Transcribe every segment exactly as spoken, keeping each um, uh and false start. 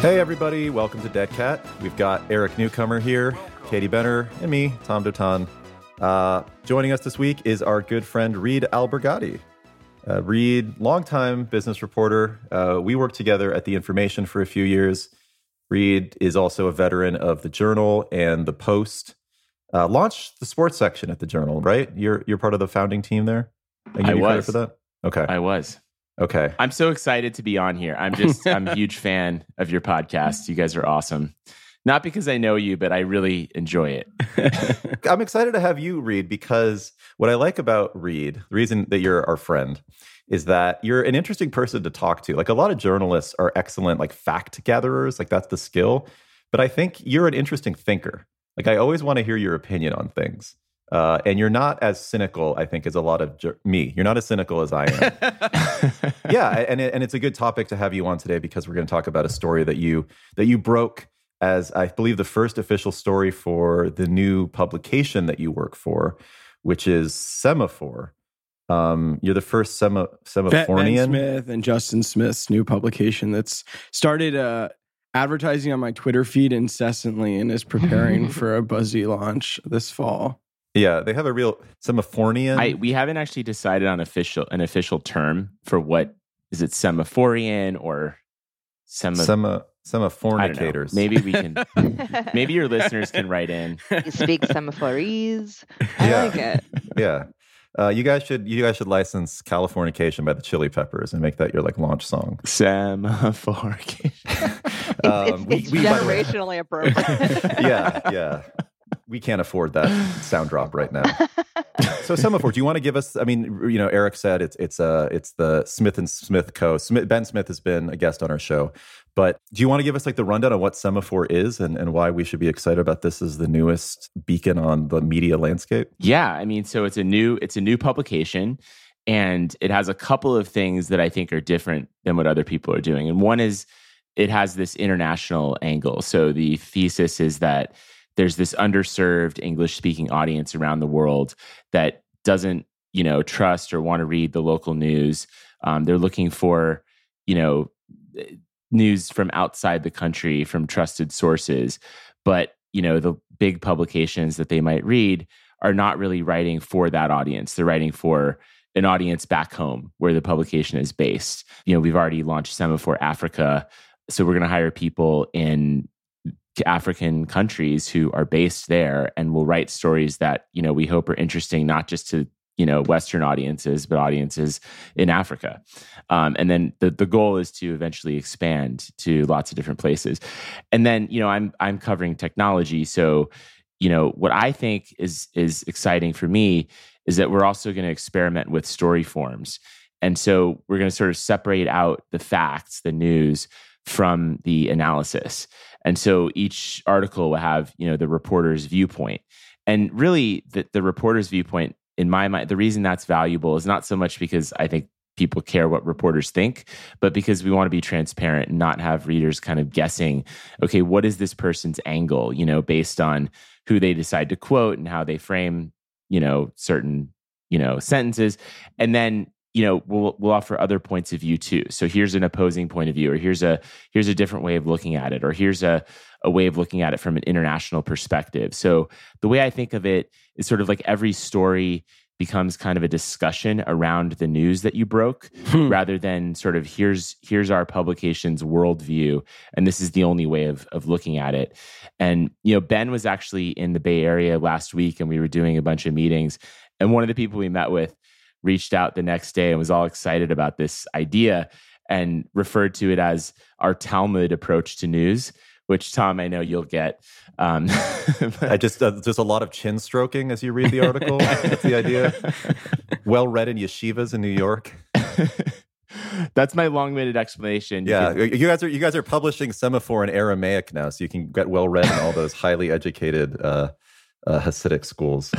Hey everybody, welcome to Dead Cat. We've got Eric Newcomer here, Katie Benner, and me, Tom Dotan. Uh, joining us this week is our good friend Reed Albergotti. Uh, Reed, longtime business reporter. Uh, we worked together at The Information for a few years. Reed is also a veteran of The Journal and The Post. Uh, launched the sports section at The Journal, right? You're you're part of the founding team there? I, I was. For that? Okay. I was. Okay. I'm so excited to be on here. I'm just, I'm a huge fan of your podcast. You guys are awesome. Not because I know you, but I really enjoy it. I'm excited to have you, Reed, because what I like about Reed, the reason that you're our friend, is that you're an interesting person to talk to. Like a lot of journalists are excellent, like fact gatherers, like that's the skill. But I think you're an interesting thinker. Like I always want to hear your opinion on things. Uh, and you're not as cynical, I think, as a lot of jer- me. You're not as cynical as I am. yeah, and and it's a good topic to have you on today because we're going to talk about a story that you that you broke as, I believe, the first official story for the new publication that you work for, which is Semafor. Um, you're the first Sema Semafornian. Ben Smith and Justin Smith's new publication that's started uh, advertising on my Twitter feed incessantly and is preparing for a buzzy launch this fall. Yeah, they have a real Semafornian. I, we haven't actually decided on official an official term for what is it, Semaforian or Sema Sema Semafornicators. Maybe we can. Maybe your listeners can write in. You speak Semaforese. I yeah. like it. Yeah, uh, you guys should you guys should license Californication by the Chili Peppers and make that your like launch song. Semaforication. um, it's it's we, generationally we, appropriate. yeah, yeah. We can't afford that sound drop right now. So Semafor, do you want to give us, I mean, you know, Eric said it's it's uh, it's the Smith and Smith Co. Smith, Ben Smith has been a guest on our show. But do you want to give us like the rundown on what Semafor is and, and why we should be excited about this as the newest beacon on the media landscape? Yeah, I mean, so it's a new it's a new publication and it has a couple of things that I think are different than what other people are doing. And one is it has this international angle. So the thesis is that there's this underserved English-speaking audience around the world that doesn't, you know, trust or want to read the local news. Um, they're looking for, you know, news from outside the country, from trusted sources. But, you know, the big publications that they might read are not really writing for that audience. They're writing for an audience back home where the publication is based. You know, we've already launched Semafor Africa, so we're going to hire people in African countries who are based there and will write stories that, you know, we hope are interesting, not just to, you know, Western audiences, but audiences in Africa. Um, and then the, the goal is to eventually expand to lots of different places. And then, you know, I'm, I'm covering technology. So, you know, what I think is, is exciting for me is that we're also going to experiment with story forms. And so we're going to sort of separate out the facts, the news, from the analysis. And so each article will have, you know, the reporter's viewpoint. And really, the, the reporter's viewpoint, in my mind, the reason that's valuable is not so much because I think people care what reporters think, but because we want to be transparent and not have readers kind of guessing, okay, what is this person's angle, you know, based on who they decide to quote and how they frame, you know, certain, you know, sentences. And then, you know, we'll we'll offer other points of view too. So here's an opposing point of view, or here's a here's a different way of looking at it, or here's a, a way of looking at it from an international perspective. So the way I think of it is sort of like every story becomes kind of a discussion around the news that you broke, hmm. rather than sort of here's here's our publication's worldview, and this is the only way of of looking at it. And you know, Ben was actually in the Bay Area last week, and we were doing a bunch of meetings, and one of the people we met with reached out the next day and was all excited about this idea and referred to it as our Talmud approach to news, which, Tom, I know you'll get. Um, I just uh, just a lot of chin stroking as you read the article. That's the idea. Well read in yeshivas in New York. That's my long-winded explanation. Yeah, you, can, you guys are you guys are publishing Semafor in Aramaic now, so you can get well read in all those highly educated uh, uh, Hasidic schools.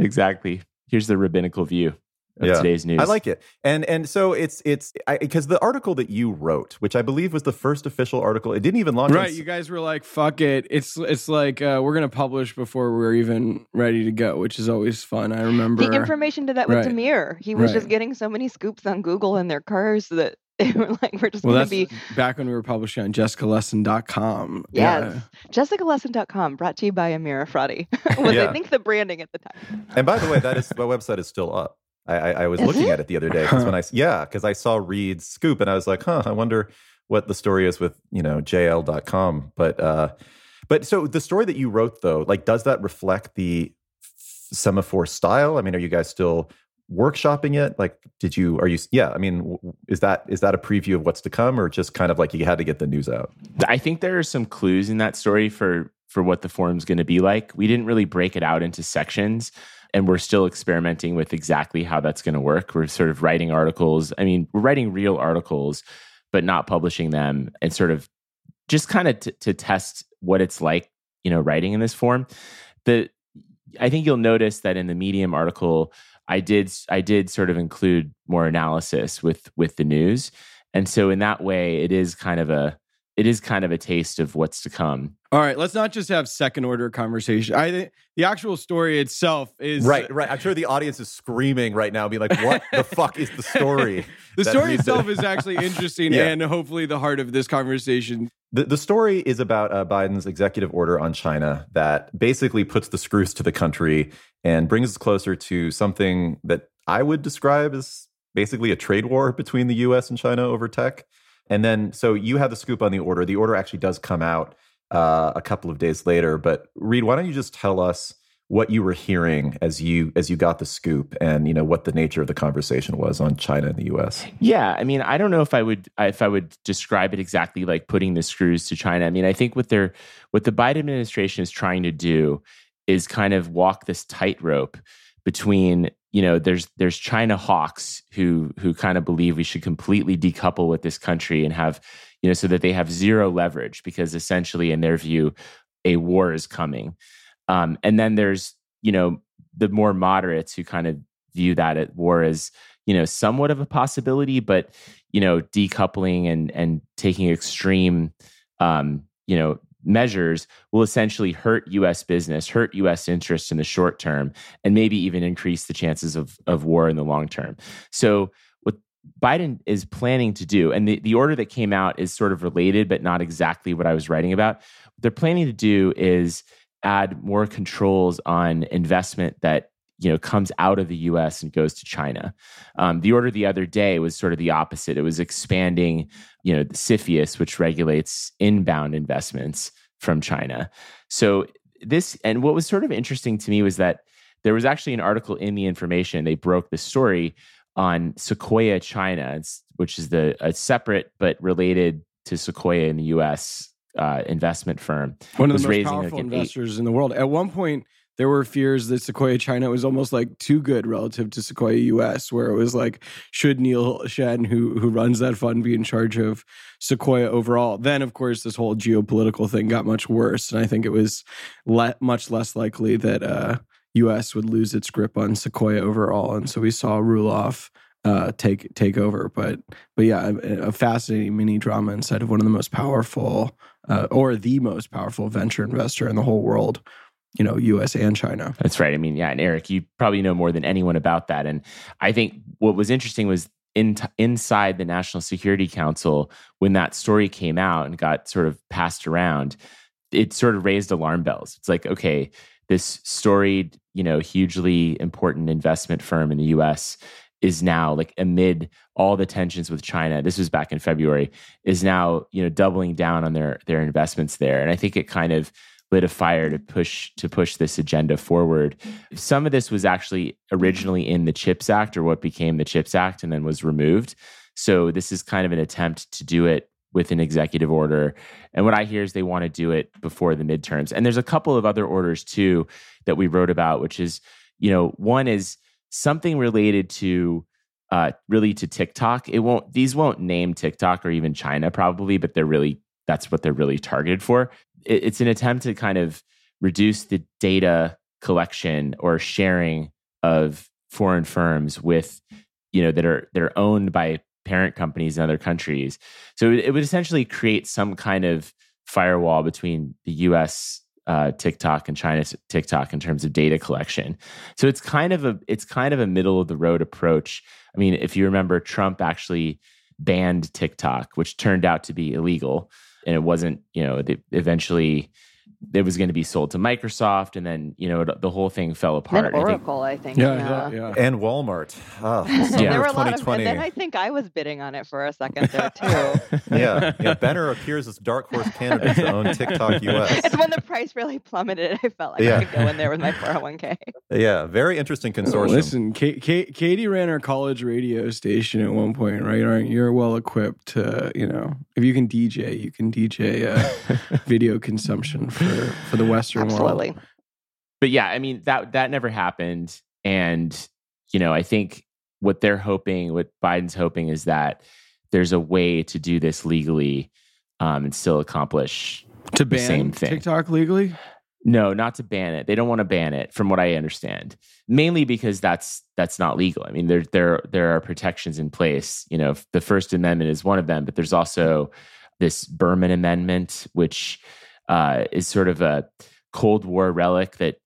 Exactly. Here's the rabbinical view of yeah. today's news. I like it. And and so it's it's because the article that you wrote, which I believe was the first official article, it didn't even launch. Right, on... you guys were like, fuck it. It's it's like uh, we're going to publish before we're even ready to go, which is always fun. I remember The Information did that with right. Amir. He was right. just getting so many scoops on Google in their cars that They were like, we're just well, going to be... back when we were publishing on Jessica Lesson dot com. Yes. Yeah. Jessica Lesson dot com, brought to you by Amir Efrati, was yeah. I think the branding at the time. And by the way, that is my website is still up. I, I, I was is looking it? at it the other day. Cause when I, yeah, because I saw Reed's scoop and I was like, huh, I wonder what the story is with, you know, J L dot com. But, uh, but so the story that you wrote, though, like, does that reflect the Semafor style? I mean, are you guys still workshopping it? Like, did you, are you, yeah, I mean, is that is that a preview of what's to come, or just kind of like you had to get the news out? I think there are some clues in that story for for what the forum's going to be like. We didn't really break it out into sections, and we're still experimenting with exactly how that's going to work. We're sort of writing articles. I mean, we're writing real articles, but not publishing them, and sort of just kind of t- to test what it's like, you know, writing in this forum. The I think you'll notice that in the Medium article, I did I did sort of include more analysis with with the news, and so in that way, it is kind of a it is kind of a taste of what's to come. All right, let's not just have second order conversation. I think the actual story itself is right. Right, I'm sure the audience is screaming right now, be like, "What the fuck is the story?" The story itself is actually interesting, yeah. and hopefully the heart of this conversation. The, the story is about uh, Biden's executive order on China that basically puts the screws to the country and brings us closer to something that I would describe as basically a trade war between the U S and China over tech. And then, so you have the scoop on the order. The order actually does come out uh, a couple of days later. But Reed, why don't you just tell us what you were hearing as you as you got the scoop, and, you know, what the nature of the conversation was on China and the U S. Yeah, I mean, I don't know if I would if I would describe it exactly like putting the screws to China. I mean, I think what they're what the Biden administration is trying to do is kind of walk this tightrope between, you know, there's there's China hawks who who kind of believe we should completely decouple with this country and have, you know, so that they have zero leverage, because essentially in their view a war is coming. Um, and then there's, you know, the more moderates who kind of view that at war as, you know, somewhat of a possibility, but, you know, decoupling and and taking extreme, um, you know, measures will essentially hurt U S business, hurt U S interests in the short term, and maybe even increase the chances of of war in the long term. So what Biden is planning to do, and the, the order that came out is sort of related, but not exactly what I was writing about. What they're planning to do is add more controls on investment that, you know, comes out of the U S and goes to China. Um, the order the other day was sort of the opposite. It was expanding, you know, the C F I U S, which regulates inbound investments from China. So this, and what was sort of interesting to me was that there was actually an article in The Information. They broke the story on Sequoia China, which is the a separate but related to Sequoia in the U S Uh, investment firm. One of the most powerful like investors eight. in the world. At one point, there were fears that Sequoia China was almost like too good relative to Sequoia U S, where it was like, should Neil Shan, who who runs that fund, be in charge of Sequoia overall? Then, of course, this whole geopolitical thing got much worse, and I think it was le- much less likely that uh, U S would lose its grip on Sequoia overall, and so we saw Ruloff Uh, take take over, but but yeah, a, a fascinating mini drama inside of one of the most powerful, uh, or the most powerful venture investor in the whole world, you know, U S and China. That's right. I mean, yeah, and Eric, you probably know more than anyone about that. And I think what was interesting was in t- inside the National Security Council, when that story came out and got sort of passed around, it sort of raised alarm bells. It's like, okay, this storied, you know, hugely important investment firm in the U S is now, like, amid all the tensions with China, this was back in February, is now, you know, doubling down on their their investments there. And I think it kind of lit a fire to push to push this agenda forward. Some of this was actually originally in the CHIPS Act, or what became the CHIPS Act, and then was removed. So this is kind of an attempt to do it with an executive order. And what I hear is they want to do it before the midterms. And there's a couple of other orders too that we wrote about, which is, you know, one is something related to, uh, really to TikTok. It won't, these won't name TikTok or even China probably, but they're really, that's what they're really targeted for. It, it's an attempt to kind of reduce the data collection or sharing of foreign firms with, you know, that are, they're owned by parent companies in other countries. So it, it would essentially create some kind of firewall between the U S Uh, TikTok and China's TikTok in terms of data collection. So it's kind of a it's kind of a middle of the road approach. I mean, if you remember, Trump actually banned TikTok, which turned out to be illegal. And it wasn't, you know, they eventually it was going to be sold to Microsoft, and then, you know, the whole thing fell apart. Then Oracle, I think. I think yeah, yeah, yeah. And Walmart. Oh, yeah. There were a lot of, and then I think I was bidding on it for a second there, too. yeah, yeah. Benner appears as dark horse candidate to own TikTok U S. It's when the price really plummeted. I felt like yeah. I could go in there with my four oh one k. Yeah, very interesting consortium. Oh, listen, K- K- Katie ran her college radio station at one point, right? You're well equipped to, you know, if you can D J, you can D J uh, video consumption for For, for the Western Absolutely. World. But yeah, I mean, that that never happened. And, you know, I think what they're hoping, what Biden's hoping is that there's a way to do this legally um, and still accomplish to ban the same thing. TikTok legally? No, not to ban it. They don't want to ban it, from what I understand. Mainly because that's that's not legal. I mean, there there there are protections in place. You know, the First Amendment is one of them, but there's also this Berman Amendment, which Uh, is sort of a Cold War relic that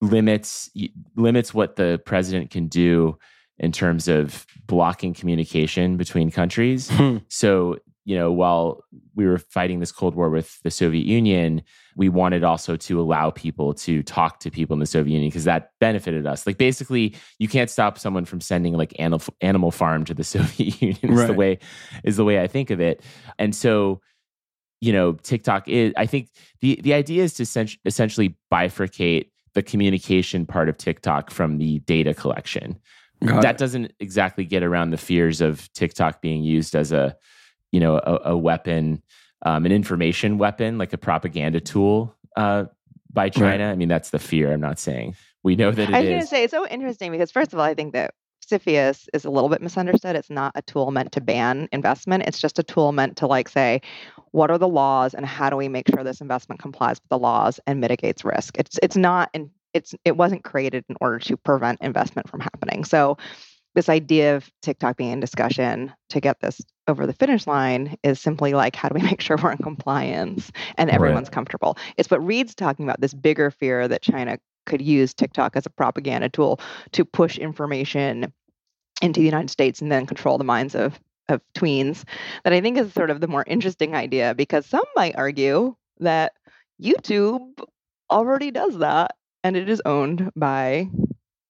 limits limits what the president can do in terms of blocking communication between countries. Hmm. So, you know, while we were fighting this Cold War with the Soviet Union, we wanted also to allow people to talk to people in the Soviet Union because that benefited us. Like, basically, you can't stop someone from sending like Animal, animal Farm to the Soviet Union. Right. Is the way is the way I think of it, and so. You know, TikTok is, I think the, the idea is to essentially bifurcate the communication part of TikTok from the data collection. Got that it. Doesn't exactly get around the fears of TikTok being used as a, you know, a, a weapon, um, an information weapon, like a propaganda tool uh, by China. Right. I mean, that's the fear. I'm not saying we know that it is. I was going to say, it's so interesting because first of all, I think that C F I U S is a little bit misunderstood. It's not a tool meant to ban investment. It's just a tool meant to like say, what are the laws and how do we make sure this investment complies with the laws and mitigates risk? It's it's not in, it's it wasn't created in order to prevent investment from happening. So this idea of TikTok being in discussion to get this over the finish line is simply like, how do we make sure we're in compliance and everyone's right. comfortable? It's what Reed's talking about, this bigger fear that China could use TikTok as a propaganda tool to push information into the United States and then control the minds of, of tweens, that I think is sort of the more interesting idea, because some might argue that YouTube already does that and it is owned by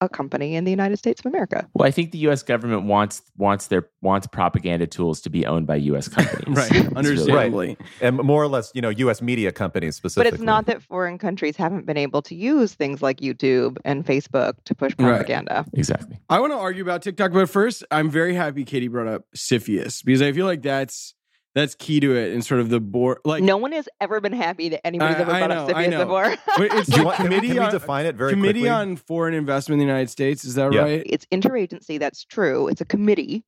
a company in the United States of America. Well, I think the U S government wants wants their wants propaganda tools to be owned by U S companies. Right, understandably. Right. And more or less, you know, U S media companies specifically. But it's not that foreign countries haven't been able to use things like YouTube and Facebook to push propaganda. Right. Exactly. I want to argue about TikTok, but first, I'm very happy Katie brought up C F I U S because I feel like that's That's key to it, and sort of the board. Like, no one has ever been happy that anybody's I, ever brought up C F I U S before. It's like can, we, can we define it very committee quickly? Committee on Foreign Investment in the United States. Is that yeah. right? It's interagency. That's true. It's a committee.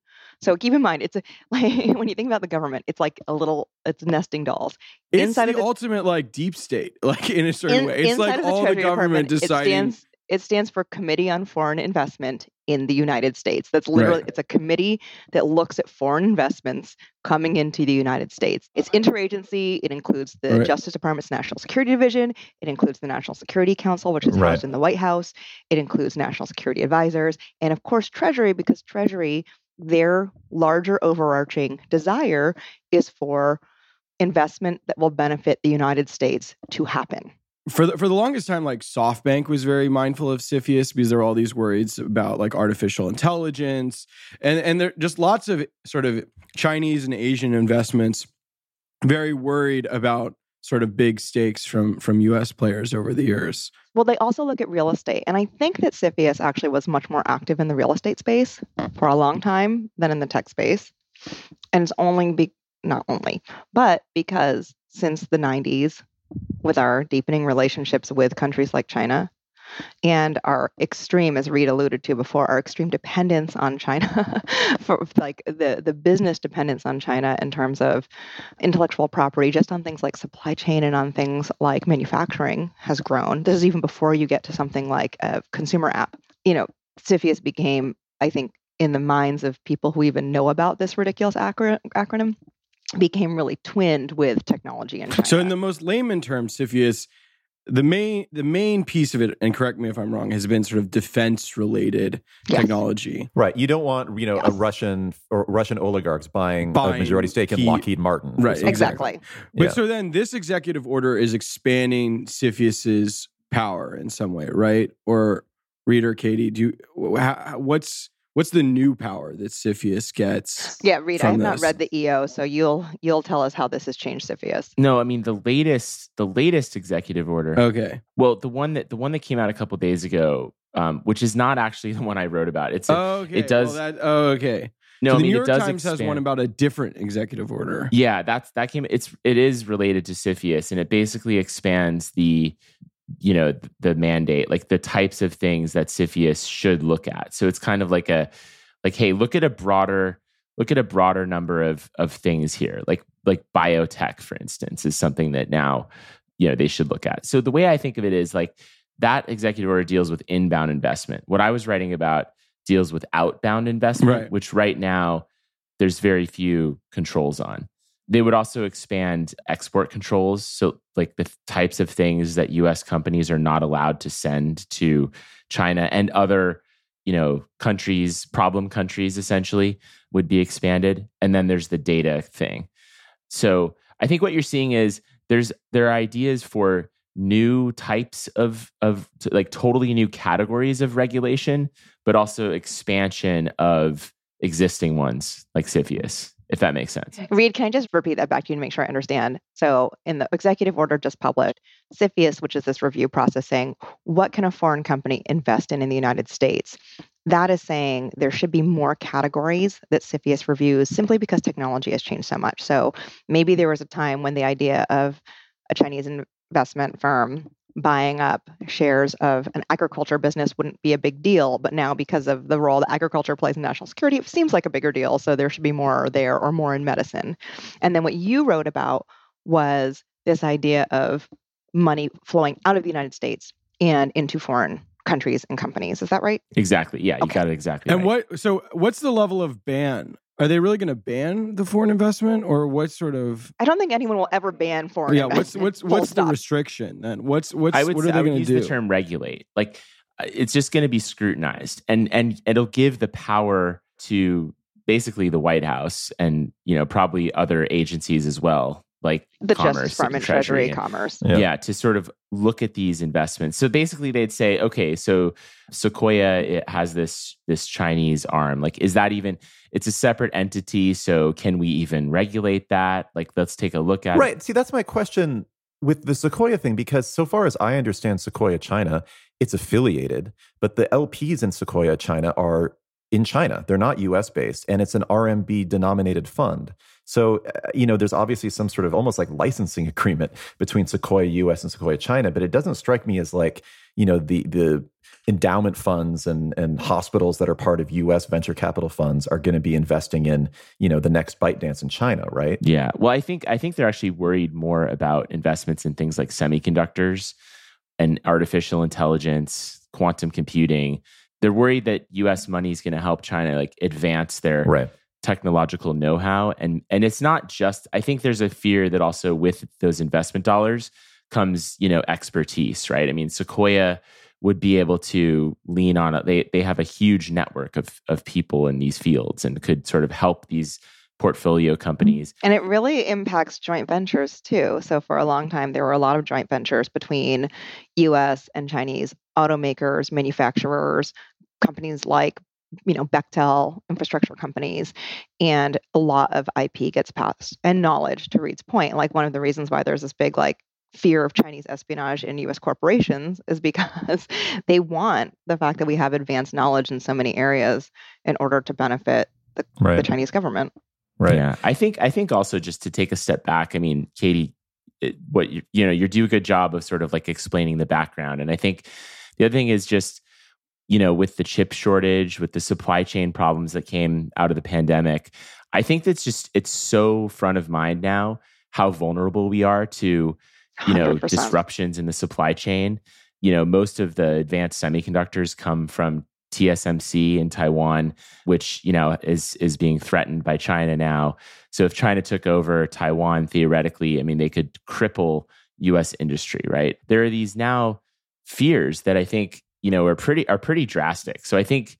So keep in mind, it's a, like when you think about the government, it's like a little, it's nesting dolls. It's inside the, of the ultimate like deep state, like in a certain in, way. It's like the all Treasury the government deciding. It stands, it stands for Committee on Foreign Investment in the United States. That's literally, right. It's a committee that looks at foreign investments coming into the United States. It's interagency. It includes the right. Justice Department's National Security Division. It includes the National Security Council, which is right. housed in the White House. It includes National Security Advisors. And of course, Treasury, because Treasury, their larger overarching desire is for investment that will benefit the United States to happen. For the, for the longest time, like SoftBank was very mindful of C F I U S because there were all these worries about like artificial intelligence and, and there just lots of sort of Chinese and Asian investments very worried about sort of big stakes from, from U S players over the years. Well, they also look at real estate. And I think that C F I U S actually was much more active in the real estate space for a long time than in the tech space. And it's only, be, not only, but because since the nineties, with our deepening relationships with countries like China and our extreme, as Reed alluded to before, our extreme dependence on China, for like the, the business dependence on China in terms of intellectual property, just on things like supply chain and on things like manufacturing has grown. This is even before you get to something like a consumer app. You know, C F I U S became, I think, in the minds of people who even know about this ridiculous acro- acronym, became really twinned with technology in China. So in the most layman terms, C F I U S The main the main piece of it, and correct me if I'm wrong, has been sort of defense-related yes. technology. Right. You don't want, you know, yes. a Russian or Russian oligarchs buying, buying a majority stake in he, Lockheed Martin. Right. Exactly. exactly. But yeah. so then this executive order is expanding CFIUS's power in some way, right? Or Reed or Katie, do you, how, what's what's the new power that CFIUS gets? Yeah, Reed, I have this? not read the E O, so you'll you'll tell us how this has changed CFIUS. No, I mean the latest the latest executive order. Okay. Well, the one that the one that came out a couple of days ago, um, which is not actually the one I wrote about. It's a, oh, okay. It does. Well, that, oh, okay. No, so I mean, the New York it does Times expand. Has one about a different executive order. Yeah, that's that came. It's it is related to CFIUS, and it basically expands the. you know, the mandate, like the types of things that CFIUS should look at. So it's kind of like a, like, hey, look at a broader, look at a broader number of of things here. Like, like biotech, for instance, is something that now, you know, they should look at. So the way I think of it is like that executive order deals with inbound investment. What I was writing about deals with outbound investment, right. which right now there's very few controls on. They would also expand export controls. So like the types of things that U S companies are not allowed to send to China and other, you know, countries, problem countries essentially would be expanded. And then there's the data thing. So I think what you're seeing is there's there are ideas for new types of, of like totally new categories of regulation, but also expansion of existing ones like CFIUS. If that makes sense. Reed, can I just repeat that back to you to make sure I understand? So in the executive order just published, CFIUS, which is this review process saying, what can a foreign company invest in in the United States? That is saying there should be more categories that CFIUS reviews simply because technology has changed so much. So maybe there was a time when the idea of a Chinese investment firm buying up shares of an agriculture business wouldn't be a big deal. But now because of the role that agriculture plays in national security, it seems like a bigger deal. So there should be more there or more in medicine. And then what you wrote about was this idea of money flowing out of the United States and into foreign countries and companies. Is that right? Exactly. Yeah, you okay. got it exactly and right. what? So what's the level of ban? Are they really going to ban the foreign investment, or what sort of? I don't think anyone will ever ban foreign. Yeah, investment. what's what's what's the restriction then? What's what's I would, what are they going to do? I would use the term regulate. Like, it's just going to be scrutinized, and and it'll give the power to basically the White House and you know probably other agencies as well, like the Commerce, Justice Department, Treasury, and, Commerce. Yeah. yeah, to sort of look at these investments. So basically, they'd say, okay, so Sequoia it has this this Chinese arm. Like, is that even? It's a separate entity, so can we even regulate that? Like, let's take a look at right. it. Right. See, that's my question with the Sequoia thing, because so far as I understand Sequoia China, it's affiliated, but the L Ps in Sequoia China are in China. They're not U S-based, and it's an R M B-denominated fund. So, you know, there's obviously some sort of almost like licensing agreement between Sequoia U S and Sequoia China, but it doesn't strike me as like, you know, the the endowment funds and and hospitals that are part of U S venture capital funds are going to be investing in, you know, the next ByteDance in China, right? Yeah. Well, I think I think they're actually worried more about investments in things like semiconductors and artificial intelligence, quantum computing. They're worried that U S money is going to help China like advance their right. technological know-how. And and it's not just, I think there's a fear that also with those investment dollars comes, you know, expertise, right? I mean, Sequoia would be able to lean on it. They they have a huge network of of people in these fields and could sort of help these portfolio companies. And it really impacts joint ventures too. So for a long time, there were a lot of joint ventures between U S and Chinese automakers, manufacturers, companies like, you know, Bechtel, infrastructure companies, and a lot of I P gets passed and knowledge, to Reed's point. Like one of the reasons why there's this big like fear of Chinese espionage in U S corporations is because they want the fact that we have advanced knowledge in so many areas in order to benefit the, right. the Chinese government. Right. Yeah. I think, I think also just to take a step back, I mean, Katie, it, what you, you know, you do a good job of sort of like explaining the background. And I think the other thing is just, you know, with the chip shortage, with the supply chain problems that came out of the pandemic, I think that's just, it's so front of mind now how vulnerable we are to, you know, one hundred percent disruptions in the supply chain. You know, most of the advanced semiconductors come from T S M C in Taiwan, which, you know, is is being threatened by China now. So if China took over Taiwan, theoretically, I mean, they could cripple U S industry, right? There are these now fears that I think, you know, are pretty are pretty drastic. So I think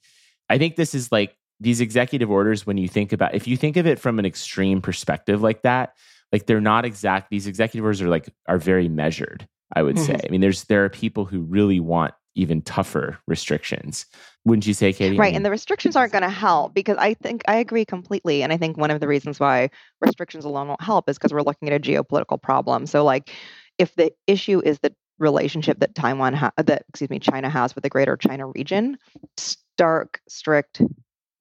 I think this is like these executive orders, when you think about, if you think of it from an extreme perspective like that, like they're not exact, these executive orders are like, are very measured, I would mm-hmm. say. I mean, there's there are people who really want even tougher restrictions. Wouldn't you say, Katie? Right. And the restrictions aren't going to help, because I think I agree completely. And I think one of the reasons why restrictions alone won't help is because we're looking at a geopolitical problem. So like, if the issue is the relationship that Taiwan, ha- that, excuse me, China has with the greater China region, stark, strict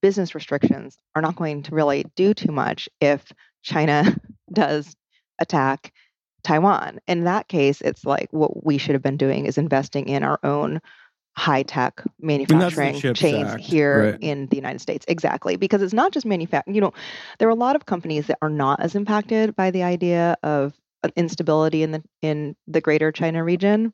business restrictions are not going to really do too much if China does attack Taiwan. In that case, it's like what we should have been doing is investing in our own high-tech manufacturing chains act, here right. in the United States. Exactly. Because it's not just manufacturing. You know, there are a lot of companies that are not as impacted by the idea of instability in the in the greater China region.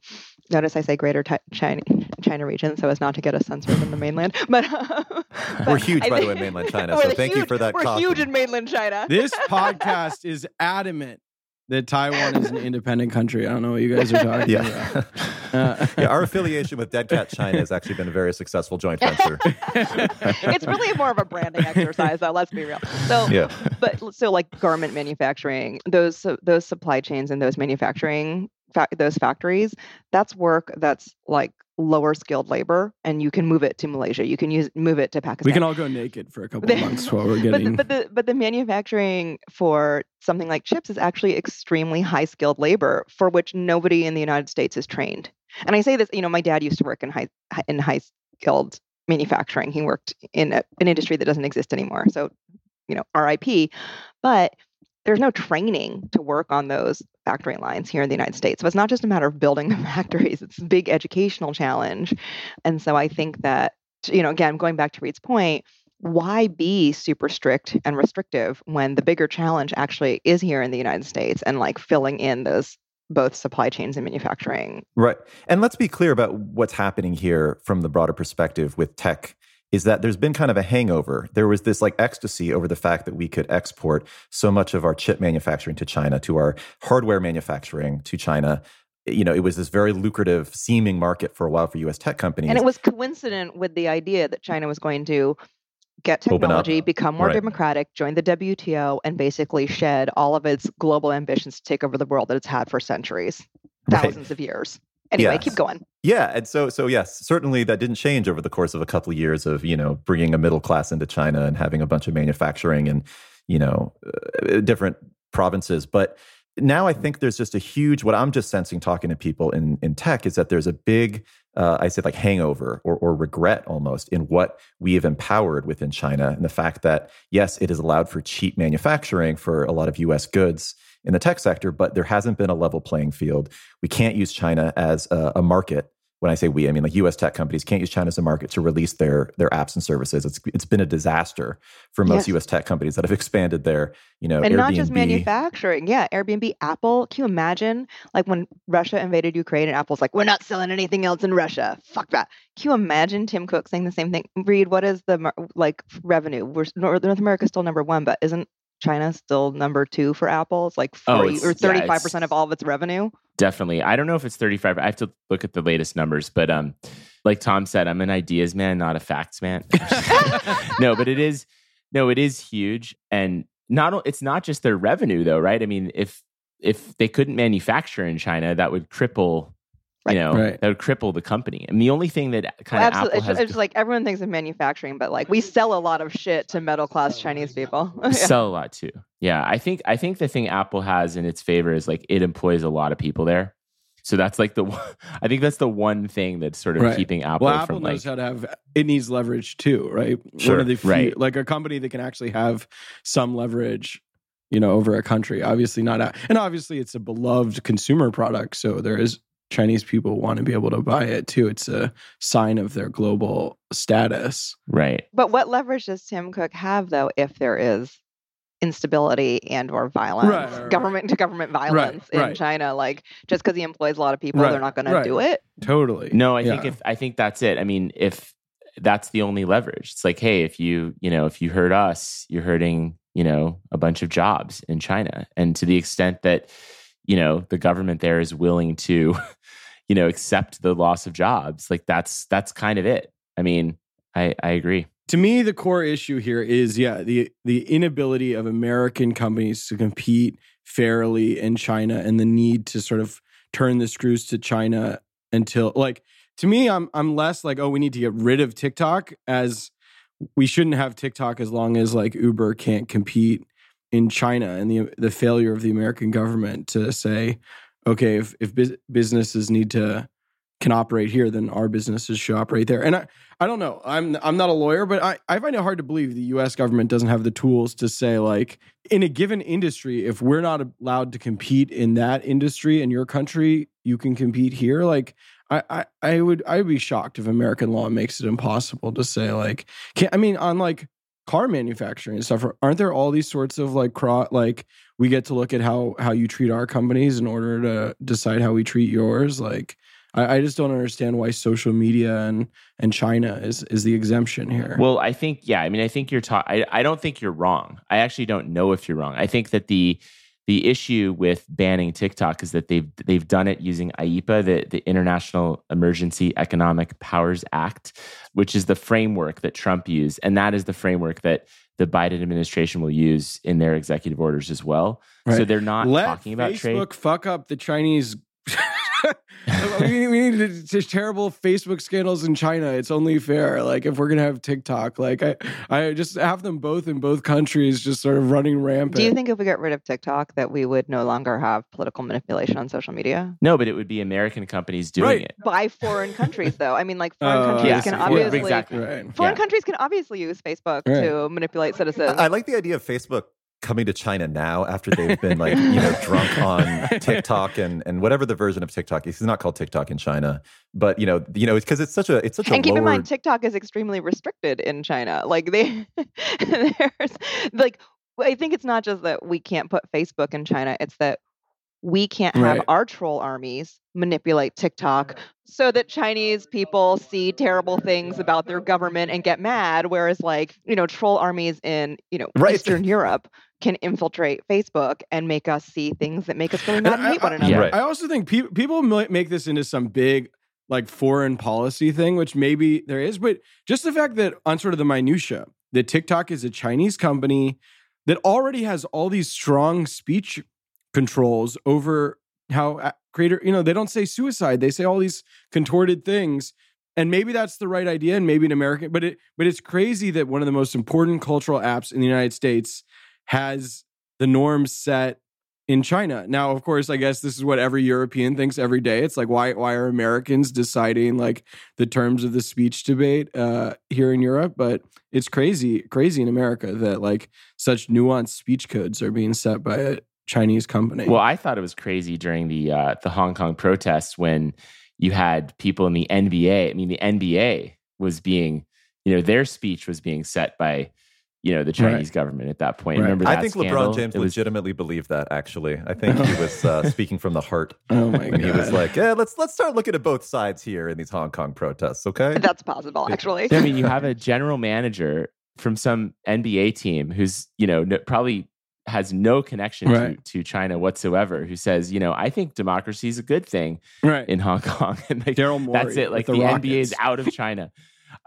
Notice I say greater Ti- China, China region so as not to get us censored in the mainland. But, uh, but we're huge, I by think, the way, mainland China. So thank huge, you for that. We're coffee. huge in mainland China. This podcast is adamant that Taiwan is an independent country. I don't know what you guys are talking yeah. about. Uh, yeah, our affiliation with Dead Cat China has actually been a very successful joint venture. It's really more of a branding exercise, though. Let's be real. So, yeah. but so like garment manufacturing, those those supply chains and those manufacturing fa- those factories, that's work that's like lower skilled labor, and you can move it to Malaysia. You can use move it to Pakistan. We can all go naked for a couple of months while we're getting. But the, but the but the manufacturing for something like chips is actually extremely high skilled labor for which nobody in the United States is trained. And I say this, you know, my dad used to work in high in high skilled manufacturing. He worked in a, an industry that doesn't exist anymore. So, you know, R I P. But there's no training to work on those factory lines here in the United States. So it's not just a matter of building the factories. It's a big educational challenge. And so I think that, you know, again, going back to Reed's point, why be super strict and restrictive when the bigger challenge actually is here in the United States and like filling in those both supply chains and manufacturing. Right. And let's be clear about what's happening here from the broader perspective with tech. Is that there's been kind of a hangover. There was this like ecstasy over the fact that we could export so much of our chip manufacturing to China, to our hardware manufacturing to China. You know, it was this very lucrative seeming market for a while for U S tech companies. And it was coincident with the idea that China was going to get technology, become more right. democratic, join the W T O, and basically shed all of its global ambitions to take over the world that it's had for centuries, thousands right. of years. Anyway, yes. keep going. Yeah. And so, so yes, certainly that didn't change over the course of a couple of years of, you know, bringing a middle class into China and having a bunch of manufacturing and, you know, uh, different provinces. But now I think there's just a huge, what I'm just sensing talking to people in, in tech is that there's a big, uh, I say like hangover or, or regret almost in what we have empowered within China and the fact that, yes, it has allowed for cheap manufacturing for a lot of U S goods in the tech sector, but there hasn't been a level playing field. We can't use China as a, a market. When I say we, I mean like U S tech companies can't use China as a market to release their their apps and services. It's it's been a disaster for most yes. U S tech companies that have expanded their, you know, and Airbnb. Not just manufacturing. Yeah, Airbnb, Apple. Can you imagine like when Russia invaded Ukraine and Apple's like, we're not selling anything else in Russia. Fuck that. Can you imagine Tim Cook saying the same thing? Reed, what is the like revenue? We're North America's still number one, but isn't China's still number two for Apple? It's like forty, oh, it's, or thirty-five percent yeah, of all of its revenue. Definitely. I don't know if it's thirty-five. I have to look at the latest numbers, but um, like Tom said, I'm an ideas man, not a facts man. No, but it is, no, it is huge. And not, it's not just their revenue though, right? I mean, if, if they couldn't manufacture in China, that would cripple Right. You know, right. that would cripple the company. And the only thing that kind well, of Apple it's, has... It's just like everyone thinks of manufacturing, but like we sell a lot of shit to middle-class Chinese people. We yeah. sell a lot too. Yeah, I think I think the thing Apple has in its favor is like it employs a lot of people there. So that's like the one... I think that's the one thing that's sort of right. keeping Apple well, from Apple like... Apple knows how to have... It needs leverage too, right? Sure, one of the few, right. Like a company that can actually have some leverage, you know, over a country. Obviously not... A, and obviously it's a beloved consumer product, so there is... Chinese people want to be able to buy it too. It's a sign of their global status. Right. But what leverage does Tim Cook have though if there is instability and or violence, right, right, government right. to government violence right, in right. China? Like just because he employs a lot of people, right, they're not going right. to do it? Totally. No, I yeah. think if I think that's it. I mean, if that's the only leverage. It's like, hey, if you, you know, if you hurt us, you're hurting, you know, a bunch of jobs in China. And to the extent that you know, the government there is willing to, you know, accept the loss of jobs. Like that's, that's kind of it. I mean, I, I agree. To me, the core issue here is, yeah, the, the inability of American companies to compete fairly in China and the need to sort of turn the screws to China until, like, to me, I'm I'm less like, oh, we need to get rid of TikTok, as we shouldn't have TikTok as long as like Uber can't compete in China, and the the failure of the American government to say, okay, if if biz- businesses need to can operate here, then our businesses should operate there. And I, I don't know. I'm I'm not a lawyer, but I, I find it hard to believe the U S government doesn't have the tools to say, like, in a given industry, if we're not allowed to compete in that industry in your country, you can compete here. Like, I, I, I would I would be shocked if American law makes it impossible to say, like, can't, I mean, on like car manufacturing and stuff, aren't there all these sorts of like, cro- like we get to look at how, how you treat our companies in order to decide how we treat yours? Like, I just don't understand why social media and, and China is, is the exemption here. Well, I think, yeah, I mean, I think you're talking, I don't think you're wrong. I actually don't know if you're wrong. I think that the the issue with banning TikTok is that they've they've done it using I E P A, the, the International Emergency Economic Powers Act, which is the framework that Trump used. And that is the framework that the Biden administration will use in their executive orders as well. Right. So they're not Let talking about Facebook trade. Facebook fuck up the Chinese we, we need to, to terrible Facebook scandals in China. It's only fair. Like, if we're going to have TikTok, like I, I just have them both in both countries just sort of running rampant. Do you think if we get rid of TikTok that we would no longer have political manipulation on social media? No, but it would be American companies doing right. it. By foreign countries, though. I mean, like foreign uh, countries yes, can obviously... Exactly right. Foreign yeah. countries can obviously use Facebook right. to manipulate citizens. I like the idea of Facebook coming to China now after they've been like, you know, drunk on TikTok and, and whatever the version of TikTok is. It's not called TikTok in China, but you know, you know, it's because it's such a, it's such a And keep lower... in mind, TikTok is extremely restricted in China. Like they, there's like, I think it's not just that we can't put Facebook in China. It's that we can't have right. our troll armies manipulate TikTok so that Chinese people see terrible things about their government and get mad. Whereas like, you know, troll armies in, you know, right. Eastern Europe can infiltrate Facebook and make us see things that make us really mad and hate one another. Yeah. Right. I also think pe- people make this into some big like foreign policy thing, which maybe there is, but just the fact that on sort of the minutia that TikTok is a Chinese company that already has all these strong speech controls over how creator, you know, they don't say suicide. They say all these contorted things. And maybe that's the right idea. And maybe an American, but it, but it's crazy that one of the most important cultural apps in the United States has the norms set in China. Now, of course, I guess this is what every European thinks every day. It's like, why, why are Americans deciding like the terms of the speech debate uh, here in Europe? But it's crazy, crazy in America that like such nuanced speech codes are being set by a Chinese company. Well, I thought it was crazy during the uh, the Hong Kong protests when you had people in the N B A. I mean, the N B A was being, you know, their speech was being set by, you know, the Chinese right. government at that point. Right. Remember that I think scandal? LeBron James was... legitimately believed that, actually. I think he was uh, speaking from the heart. Oh my and God. He was like, yeah, let's let's start looking at both sides here in these Hong Kong protests, okay? That's possible, actually. I mean, you have a general manager from some N B A team who's, you know, no, probably... has no connection right. to, to China whatsoever, who says, you know, I think democracy is a good thing right. in Hong Kong. And like, Daryl Morey, that's it. Like the, the N B A is out of China.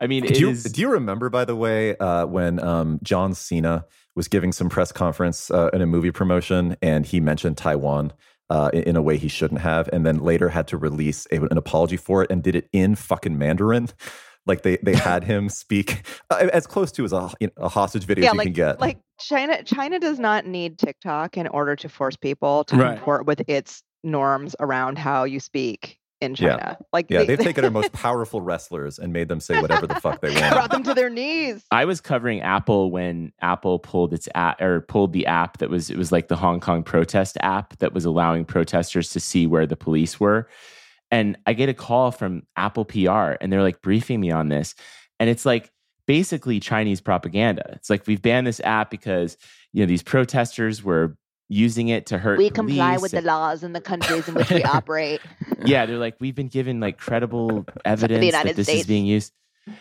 I mean, do it you, is... Do you remember, by the way, uh, when um, John Cena was giving some press conference uh, in a movie promotion and he mentioned Taiwan uh, in, in a way he shouldn't have, and then later had to release a, an apology for it and did it in fucking Mandarin? Like they, they had him speak uh, as close to as a, you know, a hostage video yeah, as you like, can get. Like China, China does not need TikTok in order to force people to right. comport with its norms around how you speak in China. Yeah. Like yeah, they, they've taken our most powerful wrestlers and made them say whatever the fuck they want. Brought them to their knees. I was covering Apple when Apple pulled its app or pulled the app that was it was like the Hong Kong protest app that was allowing protesters to see where the police were. And I get a call from Apple P R and they're like briefing me on this. And it's like basically Chinese propaganda. It's like, we've banned this app because, you know, these protesters were using it to hurt We police. Comply with the laws in the countries in which we operate. Yeah, they're like, we've been given like credible evidence that this States. Is being used.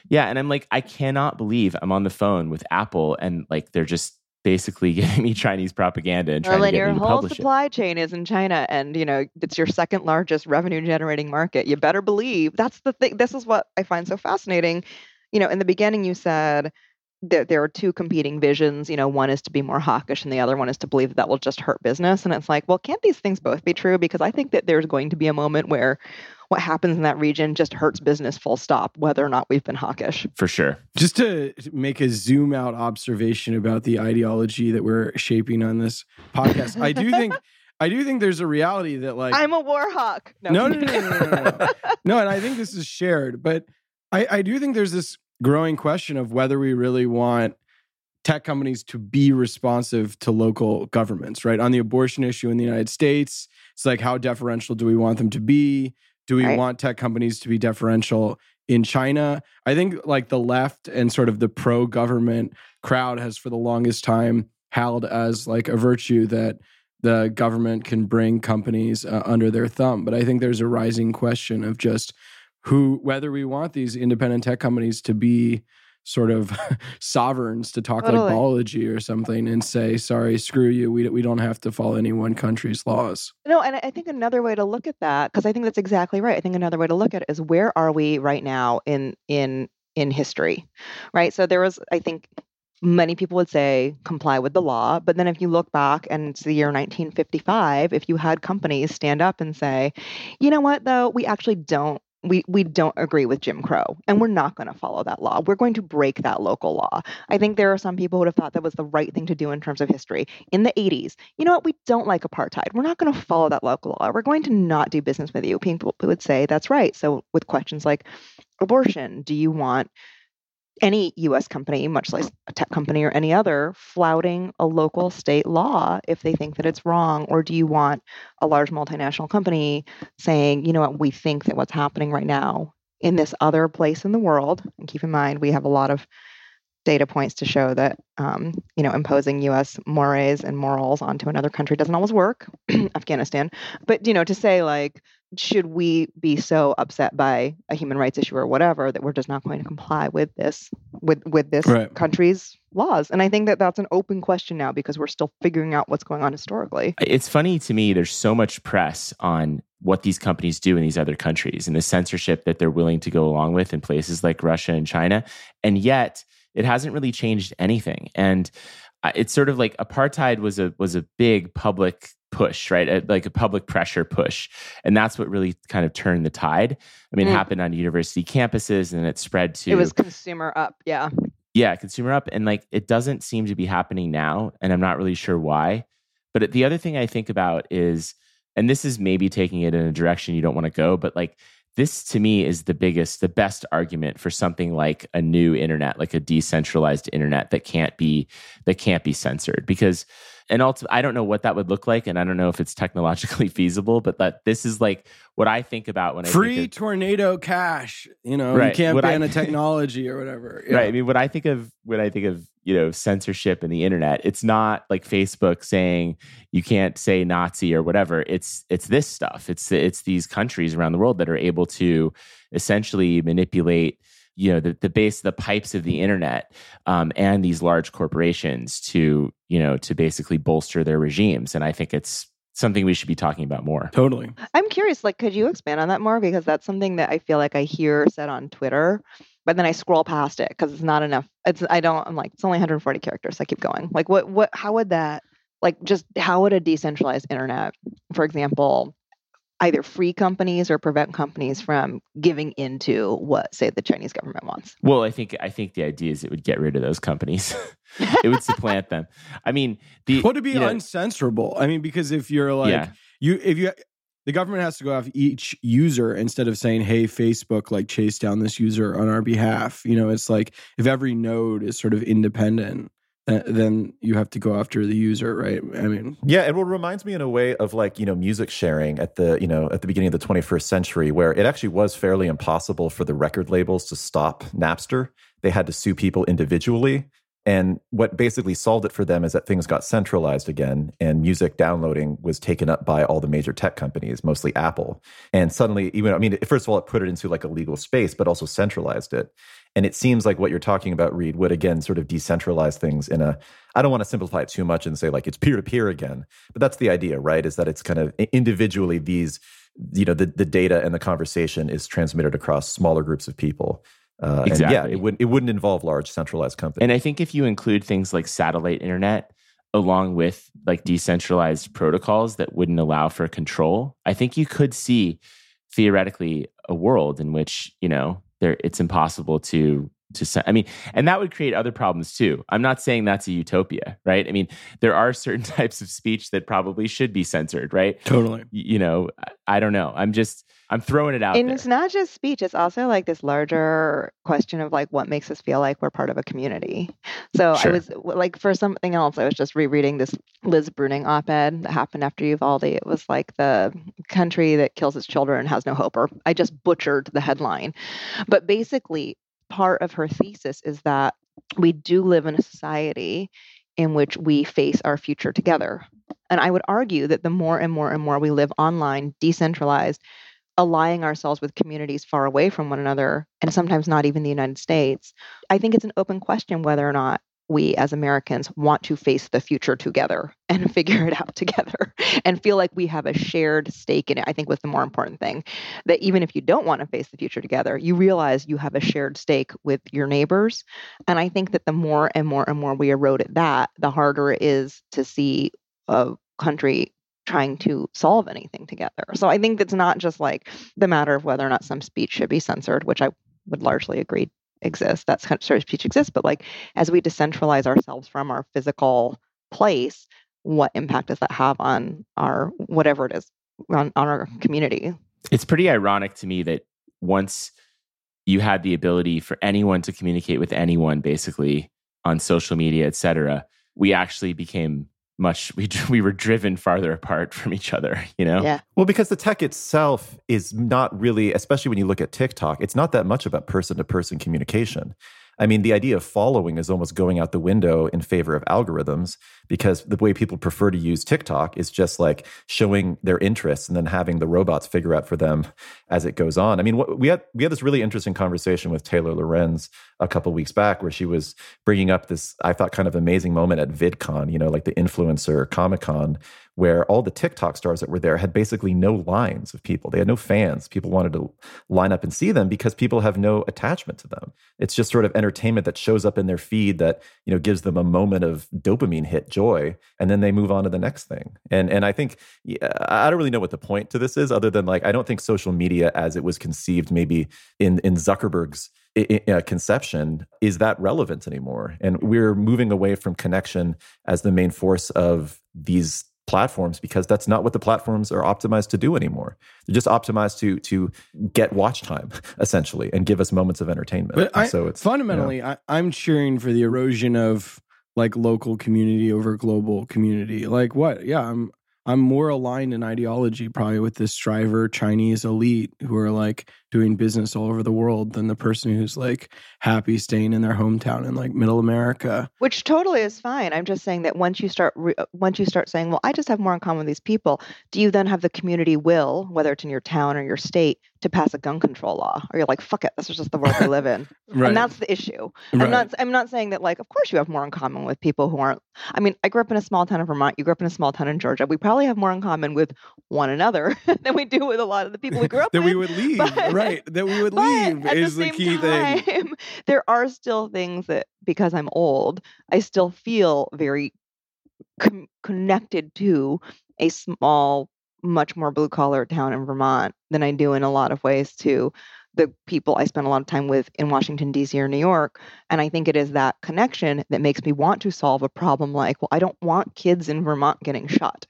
Yeah, and I'm like, I cannot believe I'm on the phone with Apple and like they're just, basically giving me Chinese propaganda and trying well, to get me to publish it. Well, and your whole supply chain is in China, and you know it's your second largest revenue-generating market. You better believe that's the thing. This is what I find so fascinating. You know, in the beginning, you said that there are two competing visions. You know, one is to be more hawkish, and the other one is to believe that, that will just hurt business. And it's like, well, can't these things both be true? Because I think that there's going to be a moment where what happens in that region just hurts business full stop, whether or not we've been hawkish. For sure. Just to make a zoom out observation about the ideology that we're shaping on this podcast, I do think I do think there's a reality that like... I'm a war hawk. No, no, no, no, no, no, no. No, and I think this is shared, but I, I do think there's this growing question of whether we really want tech companies to be responsive to local governments, right? On the abortion issue in the United States, it's like, how deferential do we want them to be? Do we right. want tech companies to be deferential in China? I think like the left and sort of the pro-government crowd has for the longest time held as like a virtue that the government can bring companies uh, under their thumb. But I think there's a rising question of just who, whether we want these independent tech companies to be sort of sovereigns, to talk totally. like biology or something and say, sorry, screw you, we, we don't have to follow any one country's laws. No, and I think another way to look at that, because I think that's exactly right. I think another way to look at it is where are we right now in in in history, right? So there was, I think many people would say, comply with the law. But then if you look back and it's the year nineteen fifty-five, if you had companies stand up and say, you know what, though, we actually don't We we don't agree with Jim Crow, and we're not going to follow that law. We're going to break that local law. I think there are some people who would have thought that was the right thing to do in terms of history. In the eighties, you know what? We don't like apartheid. We're not going to follow that local law. We're going to not do business with you. People would say that's right. So with questions like abortion, do you want any U S company, much less a tech company or any other, flouting a local state law if they think that it's wrong? Or do you want a large multinational company saying, you know what, we think that what's happening right now in this other place in the world, and keep in mind, we have a lot of data points to show that, um, you know, imposing U S mores and morals onto another country doesn't always work, Afghanistan. But, you know, to say like, should we be so upset by a human rights issue or whatever that we're just not going to comply with this, with, with this right. country's laws? And I think that that's an open question now because we're still figuring out what's going on historically. It's funny to me, there's so much press on what these companies do in these other countries and the censorship that they're willing to go along with in places like Russia and China. And yet, it hasn't really changed anything. And it's sort of like apartheid was a was a big public push, right? A, like a public pressure push. And that's what really kind of turned the tide. I mean, mm. it happened on university campuses and it spread to... It was consumer up, yeah. Yeah, consumer up. And like, it doesn't seem to be happening now. And I'm not really sure why. But the other thing I think about is, and this is maybe taking it in a direction you don't want to go, but like, this to me is the biggest, the best argument for something like a new internet, like a decentralized internet that can't be that can't be censored. Because, and also, I don't know what that would look like, and I don't know if it's technologically feasible. But that this is like what I think about when I free think of, tornado cash. You know, right. you can't what ban I, a technology or whatever. Yeah. Right. I mean, when I think of when I think of you know censorship in the internet, it's not like Facebook saying you can't say Nazi or whatever. It's it's this stuff. It's it's these countries around the world that are able to essentially manipulate, you know, the, the base, the pipes of the internet, um, and these large corporations to, you know, to basically bolster their regimes. And I think it's something we should be talking about more. Totally. I'm curious, like, could you expand on that more? Because that's something that I feel like I hear said on Twitter, but then I scroll past it because it's not enough. It's, I don't, I'm like, it's only one hundred forty characters. So I keep going. Like what, what, how would that, like, just how would a decentralized internet, for example, either free companies or prevent companies from giving into what, say, the Chinese government wants? Well, I think I think the idea is it would get rid of those companies. It would supplant them. I mean, the what would be uncensorable? Know, I mean, because if you're like yeah. you, if you, the government has to go off each user instead of saying, "Hey, Facebook, like chase down this user on our behalf." You know, it's like if every node is sort of independent, then you have to go after the user, right? I mean, yeah, it reminds me in a way of like, you know, music sharing at the, you know, at the beginning of the twenty-first century, where it actually was fairly impossible for the record labels to stop Napster. They had to sue people individually. And what basically solved it for them is that things got centralized again, and music downloading was taken up by all the major tech companies, mostly Apple. And suddenly, even I mean, first of all, it put it into like a legal space, but also centralized it. And it seems like what you're talking about, Reed, would again sort of decentralize things in a, I don't want to simplify it too much and say like it's peer-to-peer again, but that's the idea, right? Is that it's kind of individually these, you know, the, the data and the conversation is transmitted across smaller groups of people. Uh, exactly. And yeah, it, would, it wouldn't involve large centralized companies. And I think if you include things like satellite internet along with like decentralized protocols that wouldn't allow for control, I think you could see theoretically a world in which, you know, there, it's impossible to, to, I mean, and that would create other problems too. I'm not saying that's a utopia, right? I mean, there are certain types of speech that probably should be censored, right? Totally. You know, I don't know. I'm just, I'm throwing it out and there. It's not just speech. It's also like this larger question of like, what makes us feel like we're part of a community? So sure. I was like, for something else, I was just rereading this Liz Bruning op-ed that happened after Uvalde. It was like the country that kills its children has no hope, or I just butchered the headline. But basically, part of her thesis is that we do live in a society in which we face our future together. And I would argue that the more and more and more we live online, decentralized, allying ourselves with communities far away from one another, and sometimes not even the United States, I think it's an open question whether or not we as Americans want to face the future together and figure it out together and feel like we have a shared stake in it. I think was the more important thing, that even if you don't want to face the future together, you realize you have a shared stake with your neighbors. And I think that the more and more and more we erode at that, the harder it is to see a country trying to solve anything together. So I think that's not just like the matter of whether or not some speech should be censored, which I would largely agree exists. That's kind of sort of speech exists, but like as we decentralize ourselves from our physical place, what impact does that have on our whatever it is on, on our community? It's pretty ironic to me that once you had the ability for anyone to communicate with anyone, basically on social media, et cetera, we actually became much we we were driven farther apart from each other, you know? Yeah. Well, because the tech itself is not really, especially when you look at TikTok, it's not that much about person-to-person communication. I mean, the idea of following is almost going out the window in favor of algorithms, because the way people prefer to use TikTok is just like showing their interests and then having the robots figure out for them as it goes on. I mean, what, we had we had this really interesting conversation with Taylor Lorenz a couple weeks back where she was bringing up this, I thought, kind of amazing moment at VidCon, you know, like the influencer Comic-Con, where all the TikTok stars that were there had basically no lines of people. They had no fans. People wanted to line up and see them because people have no attachment to them. It's just sort of entertainment that shows up in their feed that, you know, gives them a moment of dopamine hit joy, and then they move on to the next thing. And and I think, I don't really know what the point to this is, other than like, I don't think social media as it was conceived maybe in, in Zuckerberg's Uh, conception is that relevant anymore. And we're moving away from connection as the main force of these platforms, because that's not what the platforms are optimized to do anymore. They're just optimized to to get watch time, essentially, and give us moments of entertainment. But I, so it's fundamentally, you know, I, I'm cheering for the erosion of like local community over global community. Like what? Yeah, I'm I'm more aligned in ideology probably with this striver Chinese elite who are like doing business all over the world than the person who's like happy staying in their hometown in like middle America. Which totally is fine. I'm just saying that once you start re- once you start saying, well, I just have more in common with these people, do you then have the community will, whether it's in your town or your state, to pass a gun control law? Or you're like, fuck it, this is just the world we live in. Right. And that's the issue. Right. I'm not I'm not saying that like, of course you have more in common with people who aren't. I mean, I grew up in a small town in Vermont. You grew up in a small town in Georgia. We probably have more in common with one another than we do with a lot of the people we grew up with. That we would leave, but, right. That we would leave is the, the key time, thing. There are still things that, because I'm old, I still feel very con- connected to a small, much more blue-collar town in Vermont than I do in a lot of ways to the people I spend a lot of time with in Washington, D C or New York. And I think it is that connection that makes me want to solve a problem like, well, I don't want kids in Vermont getting shot.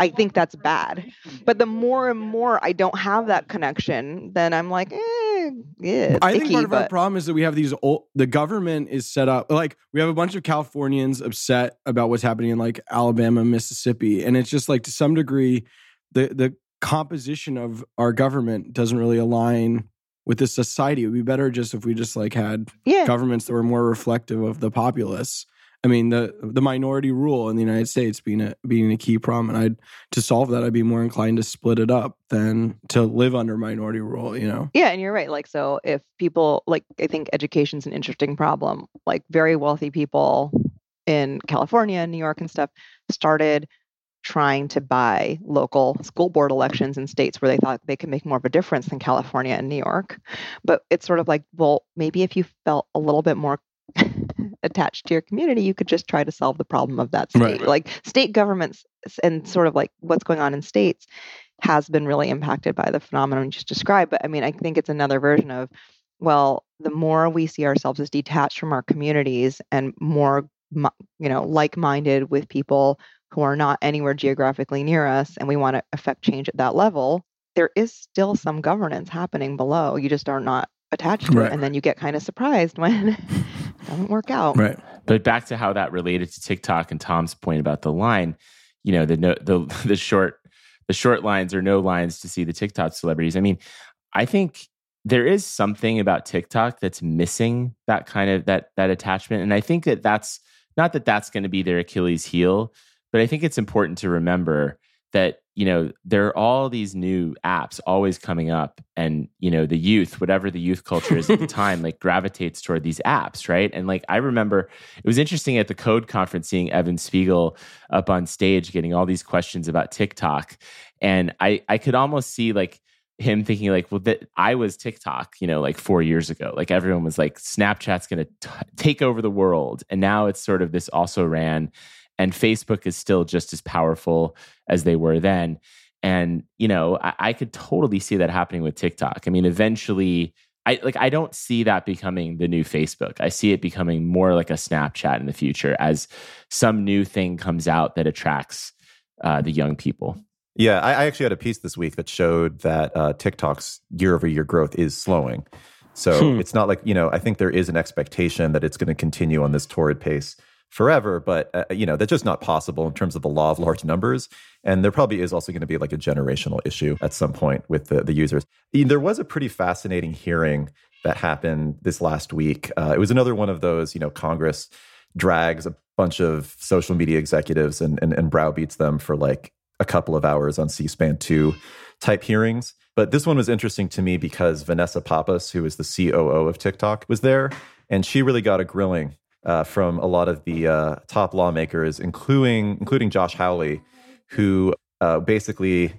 I think that's bad. But the more and more I don't have that connection, then I'm like, eh, yeah. I icky, think part of but... our problem is that we have these old, the government is set up, like we have a bunch of Californians upset about what's happening in like Alabama, Mississippi. And it's just like, to some degree, the the composition of our government doesn't really align with this society. It would be better just if we just like had yeah. governments that were more reflective of the populace. I mean, the the minority rule in the United States being a being a key problem. And I'd to solve that, I'd be more inclined to split it up than to live under minority rule, you know? Yeah, and you're right. Like, so if people, like, I think education's an interesting problem. Like, very wealthy people in California, New York and stuff started trying to buy local school board elections in states where they thought they could make more of a difference than California and New York. But it's sort of like, well, maybe if you felt a little bit more attached to your community, you could just try to solve the problem of that state. Right, right. Like, state governments and sort of like what's going on in states has been really impacted by the phenomenon you just described. But I mean, I think it's another version of, well, the more we see ourselves as detached from our communities and more, you know, like-minded with people who are not anywhere geographically near us, and we want to affect change at that level, there is still some governance happening below. You just are not attached to right. it. And then you get kind of surprised when it doesn't work out. Right. But back to how that related to TikTok and Tom's point about the line, you know, the no, the the short the short lines or no lines to see the TikTok celebrities. I mean, I think there is something about TikTok that's missing that kind of that that attachment. And I think that that's not that that's going to be their Achilles heel, but I think it's important to remember that, you know, there are all these new apps always coming up, and, you know, the youth, whatever the youth culture is at the time, like gravitates toward these apps, right? And like, I remember it was interesting at the Code conference seeing Evan Spiegel up on stage getting all these questions about TikTok. And I, I could almost see like him thinking like, well, that I was TikTok, you know, like four years ago. Like everyone was like, Snapchat's going to take over the world. And now it's sort of this also ran. And Facebook is still just as powerful as they were then. And, you know, I, I could totally see that happening with TikTok. I mean, eventually, I like I don't see that becoming the new Facebook. I see it becoming more like a Snapchat in the future as some new thing comes out that attracts uh, the young people. Yeah, I, I actually had a piece this week that showed that uh, TikTok's year-over-year growth is slowing. So hmm. it's not like, you know, I think there is an expectation that it's going to continue on this torrid pace forever, but uh, you know, that's just not possible in terms of the law of large numbers. And there probably is also going to be like a generational issue at some point with the, the users. There was a pretty fascinating hearing that happened this last week. Uh, it was another one of those, you know, Congress drags a bunch of social media executives and, and, and browbeats them for like a couple of hours on C SPAN two type hearings. But this one was interesting to me because Vanessa Pappas, who is the C O O of TikTok, was there, and she really got a grilling Uh, from a lot of the uh, top lawmakers, including including Josh Hawley, who uh, basically,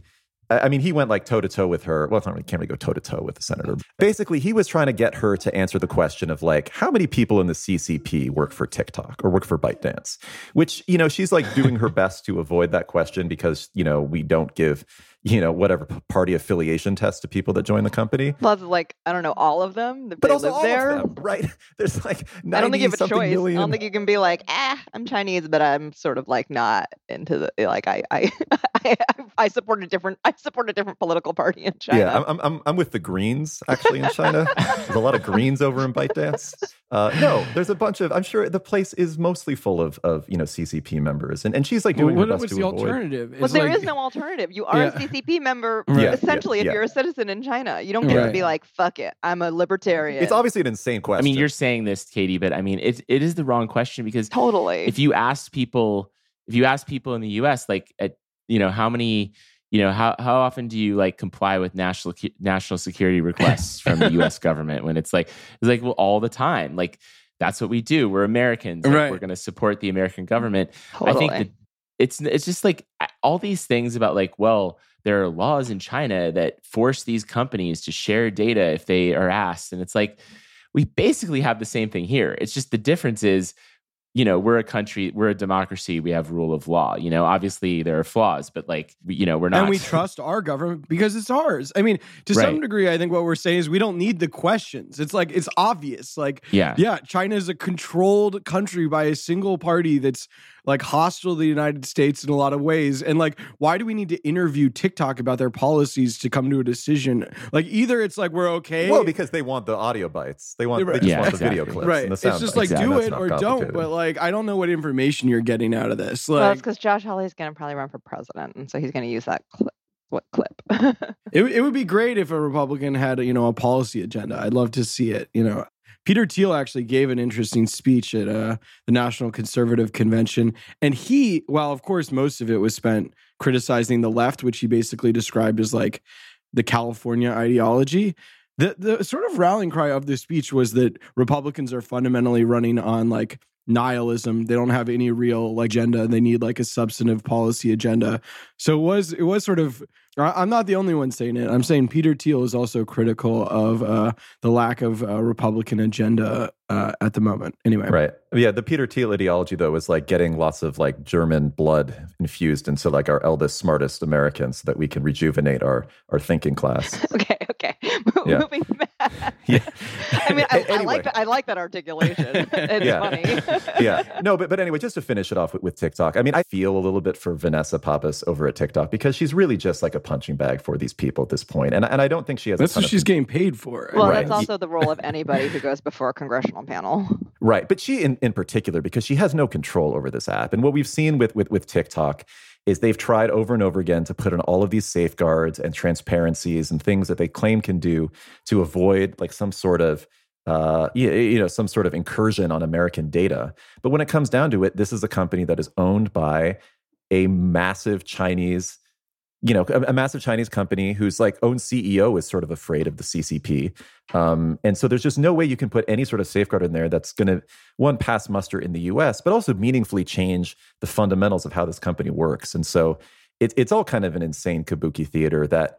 I, I mean, he went like toe-to-toe with her. Well, it's not really, can't really go toe-to-toe with the senator. Basically, he was trying to get her to answer the question of like, how many people in the C C P work for TikTok or work for ByteDance? Which, you know, she's like doing her best to avoid that question because, you know, we don't give, you know, whatever party affiliation test to people that join the company. Plus, like, I don't know, all of them. But also all there. of them, right? There's like ninety I don't think you have a choice. Million. I don't think you can be like, ah, I'm Chinese, but I'm sort of like not into the, like, I I, I, I support a different, I support a different political party in China. Yeah, I'm I'm, I'm with the Greens, actually, in China. There's a lot of Greens over in ByteDance. Uh, no, there's a bunch of, I'm sure the place is mostly full of, of you know, C C P members. And and she's like doing well, her what best to avoid. What was the alternative? Well, there like, is no alternative. You are yeah. a C C P member, yeah, essentially, yeah, if yeah. you're a citizen in China. You don't get right. to be like, fuck it, I'm a libertarian. It's obviously an insane question. I mean, you're saying this, Katie, but I mean, it it is the wrong question because totally. If you ask people, if you ask people in the U S, like, at, you know, how many... You know, how how often do you like comply with national national security requests from the U S government when it's like, it's like, well, all the time. Like, that's what we do. We're Americans. Like, right. We're going to support the American government. Totally. I think that it's, it's just like all these things about like, well, there are laws in China that force these companies to share data if they are asked. And it's like, we basically have the same thing here. It's just the difference is, you know, we're a country, we're a democracy, we have rule of law. You know, obviously there are flaws, but like, we, you know, we're not. And we trust our government because it's ours. I mean, to right. some degree, I think what we're saying is we don't need the questions. It's like, it's obvious. Like, yeah, yeah China is a controlled country by a single party that's like hostile to the United States in a lot of ways. And like, why do we need to interview TikTok about their policies to come to a decision? Like, either it's like, we're okay. Well, because they want the audio bites. They want, right. they just yeah, want exactly. the video clips. Right. And the sound it's just bites. Like, exactly. do it or don't. But like, I don't know what information you're getting out of this. Like, well, it's because Josh Hawley is going to probably run for president. And so he's going to use that clip. What clip? it, it would be great if a Republican had, you know, a policy agenda. I'd love to see it, you know. Peter Thiel actually gave an interesting speech at uh, the National Conservative Convention. And he, while of course most of it was spent criticizing the left, which he basically described as like the California ideology, the, the sort of rallying cry of the speech was that Republicans are fundamentally running on like nihilism. They don't have any real agenda. They need like a substantive policy agenda. So it was, it was sort of, I'm not the only one saying it. I'm saying Peter Thiel is also critical of uh, the lack of a Republican agenda uh, at the moment. Anyway. Right. Yeah. The Peter Thiel ideology, though, is like getting lots of like German blood infused into like our eldest, smartest Americans so that we can rejuvenate our, our thinking class. Okay. Okay. Yeah. Moving back. Yeah. I mean, I, anyway. I like that. I like that articulation. It's yeah. funny. yeah. No, but, but anyway, just to finish it off with, with TikTok, I mean, I feel a little bit for Vanessa Pappas over at TikTok because she's really just like a punching bag for these people at this point. And, and I don't think she has. That's what she's getting paid for. Well, right. That's also the role of anybody who goes before a congressional panel. Right. But she in, in particular, because she has no control over this app. And what we've seen with, with, with TikTok is they've tried over and over again to put in all of these safeguards and transparencies and things that they claim can do to avoid like some sort of Uh, you, you know, some sort of incursion on American data. But when it comes down to it, this is a company that is owned by a massive Chinese, you know, a, a massive Chinese company whose like own C E O is sort of afraid of the C C P. Um, and so there's just no way you can put any sort of safeguard in there that's going to, one, pass muster in the U S, but also meaningfully change the fundamentals of how this company works. And so it, it's all kind of an insane kabuki theater that,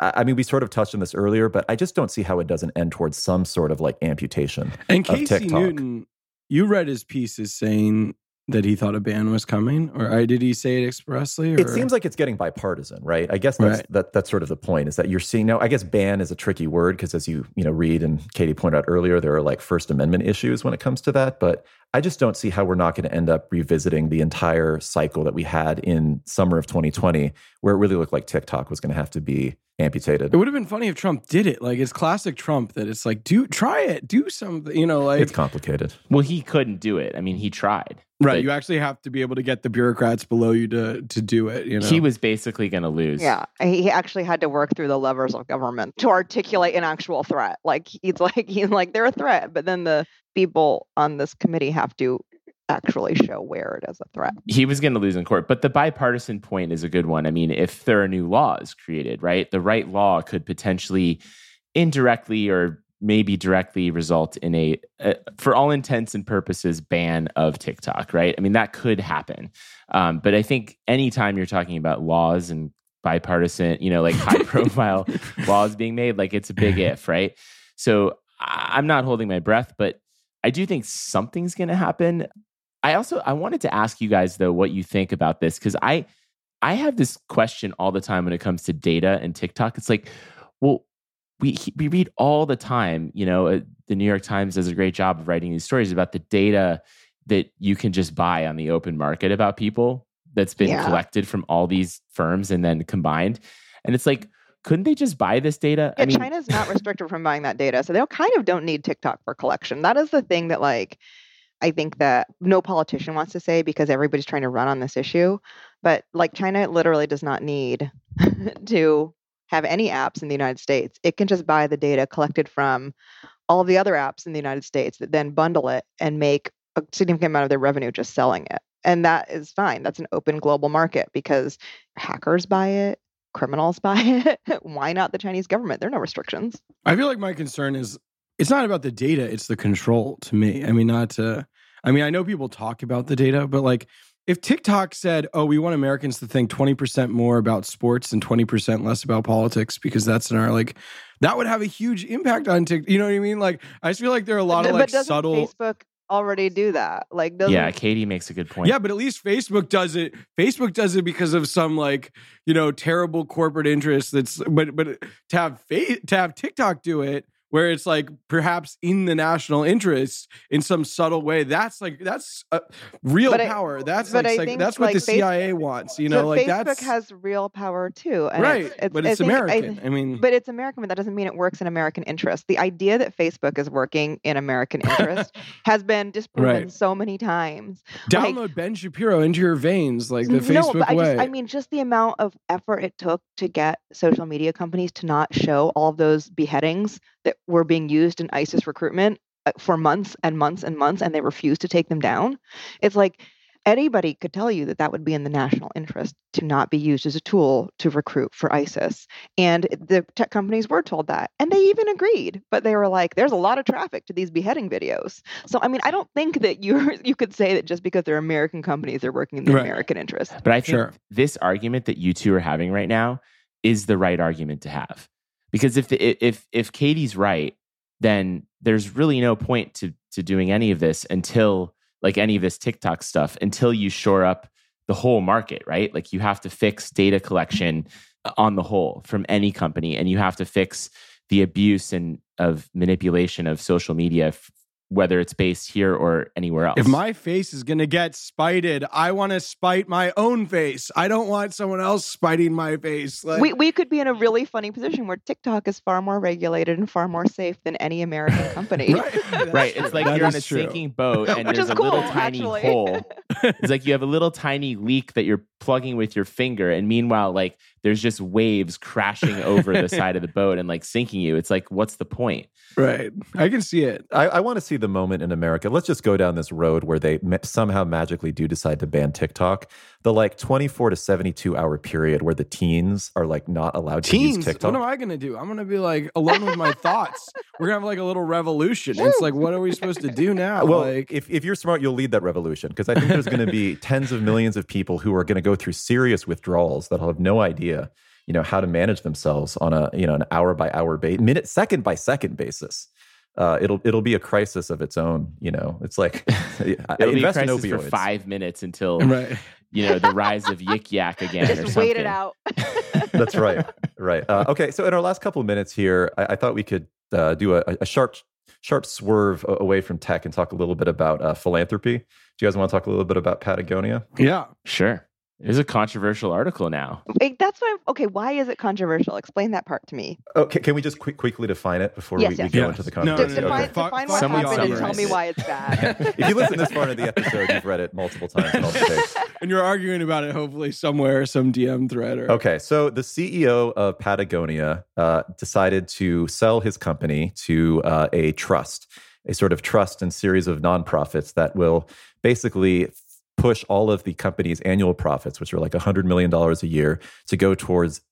I mean, we sort of touched on this earlier, but I just don't see how it doesn't end towards some sort of like amputation. And Casey TikTok. Newton, you read his piece as saying that he thought a ban was coming, or did he say it expressly? Or? It seems like it's getting bipartisan, right? I guess that's right. that, that's sort of the point is that you're seeing now. I guess ban is a tricky word because, as you you know, Reed and Katie pointed out earlier, there are like First Amendment issues when it comes to that. But I just don't see how we're not going to end up revisiting the entire cycle that we had in summer of twenty twenty, where it really looked like TikTok was going to have to be amputated. It would have been funny if Trump did it. Like, it's classic Trump that it's like, do try it, do something, you know, like. It's complicated. Well, he couldn't do it. I mean, he tried. Right. But you actually have to be able to get the bureaucrats below you to, to do it. You know? He was basically going to lose. Yeah. He actually had to work through the levers of government to articulate an actual threat. Like, he's like, he's like, they're a threat. But then the people on this committee have to actually show where it is a threat. He was going to lose in court. But the bipartisan point is a good one. I mean, if there are new laws created, right, the right law could potentially indirectly or maybe directly result in a, uh, for all intents and purposes, ban of TikTok, right? I mean, that could happen. Um, but I think anytime you're talking about laws and bipartisan, you know, like high profile laws being made, like it's a big if, right? So I- I'm not holding my breath, but I do think something's going to happen. I also, I wanted to ask you guys, though, what you think about this, because I I have this question all the time when it comes to data and TikTok. It's like, well, we we read all the time, you know, uh, the New York Times does a great job of writing these stories about the data that you can just buy on the open market about people that's been yeah. collected from all these firms and then combined. And it's like, couldn't they just buy this data? Yeah, I mean, China's not restricted from buying that data. So they kind of don't need TikTok for collection. That is the thing that, like, I think that no politician wants to say because everybody's trying to run on this issue. But, like, China literally does not need to have any apps in the United States. It can just buy the data collected from all the other apps in the United States that then bundle it and make a significant amount of their revenue just selling it. And that is fine. That's an open global market because hackers buy it. Criminals buy it. Why not the Chinese government? There are no restrictions. I feel like my concern is it's not about the data, it's the control to me. I mean, not to, I mean, I know people talk about the data, but like if TikTok said, oh, we want Americans to think twenty percent more about sports and twenty percent less about politics because that's in our like, that would have a huge impact on TikTok. You know what I mean? Like, I just feel like there are a lot but, of like but subtle. Facebook already do that. Like, yeah, Katie makes a good point. Yeah, but at least Facebook does it. Facebook does it because of some like, you know, terrible corporate interest that's but but to have fa- to have TikTok do it where it's like perhaps in the national interest in some subtle way. That's like that's uh, real but power. I, that's like, like that's what like the Facebook, C I A wants. You know, like Facebook that's, has real power too. And right, it's, it's, but it's I American. I, I mean, but it's American, but that doesn't mean it works in American interest. The idea that Facebook is working in American interest has been disproven right. so many times. Download like, Ben Shapiro into your veins, like the no, Facebook but way. I, just, I mean, just the amount of effort it took to get social media companies to not show all of those beheadings that were being used in ISIS recruitment for months and months and months, and they refuse to take them down. It's like anybody could tell you that that would be in the national interest to not be used as a tool to recruit for ISIS. And the tech companies were told that, and they even agreed, but they were like, there's a lot of traffic to these beheading videos. So, I mean, I don't think that you you could say that just because they're American companies, they're working in the right. American interest. But I think sure. this argument that you two are having right now is the right argument to have. Because if the, if if Katie's right, then there's really no point to to doing any of this until like any of this TikTok stuff until you shore up the whole market, right? Like you have to fix data collection on the whole from any company, and you have to fix the abuse and of manipulation of social media, f- whether it's based here or anywhere else. If my face is going to get spited, I want to spite my own face. I don't want someone else spiting my face. Like, we, we could be in a really funny position where TikTok is far more regulated and far more safe than any American company. right. right. It's like that you're on a true. sinking boat and Which there's a cool, little tiny actually. hole. It's like you have a little tiny leak that you're plugging with your finger. And meanwhile, like there's just waves crashing over the side of the boat and like sinking you. It's like, what's the point? Right. I can see it. I, I want to see the moment in America. Let's just go down this road where they ma- somehow magically do decide to ban TikTok. The like twenty-four to seventy-two hour period where the teens are like not allowed teens, to use TikTok. What am I going to do? I'm going to be like alone with my thoughts. We're going to have like a little revolution. It's like, what are we supposed to do now? Well, like, if, if you're smart, you'll lead that revolution. Because I think there's going to be tens of millions of people who are going to go through serious withdrawals that'll have no idea, you know, how to manage themselves on a, you know, an hour by hour basis, minute, second by second basis. Uh, it'll it'll be a crisis of its own, you know. It's like it'll be a crisis for five minutes until right. you know the rise of Yik Yak again. Just or something. Wait it out. That's right, right. Uh, okay, so in our last couple of minutes here, I, I thought we could uh, do a, a sharp sharp swerve away from tech and talk a little bit about uh, philanthropy. Do you guys want to talk a little bit about Patagonia? Yeah, sure. It's a controversial article now. Wait, that's what I'm, okay, why is it controversial? Explain that part to me. Okay, can we just quick, quickly define it before yes, we, yes, we yes. go into the controversy? No, no, no, okay. define, define what Someone happened and tell me why it's bad. Yeah. If you listen this far into the episode, you've read it multiple times. In all and you're arguing about it hopefully somewhere, some D M thread. Or... Okay, so the C E O of Patagonia uh, decided to sell his company to uh, a trust, a sort of trust and series of nonprofits that will basically push all of the company's annual profits, which are like one hundred million dollars a year, to go towards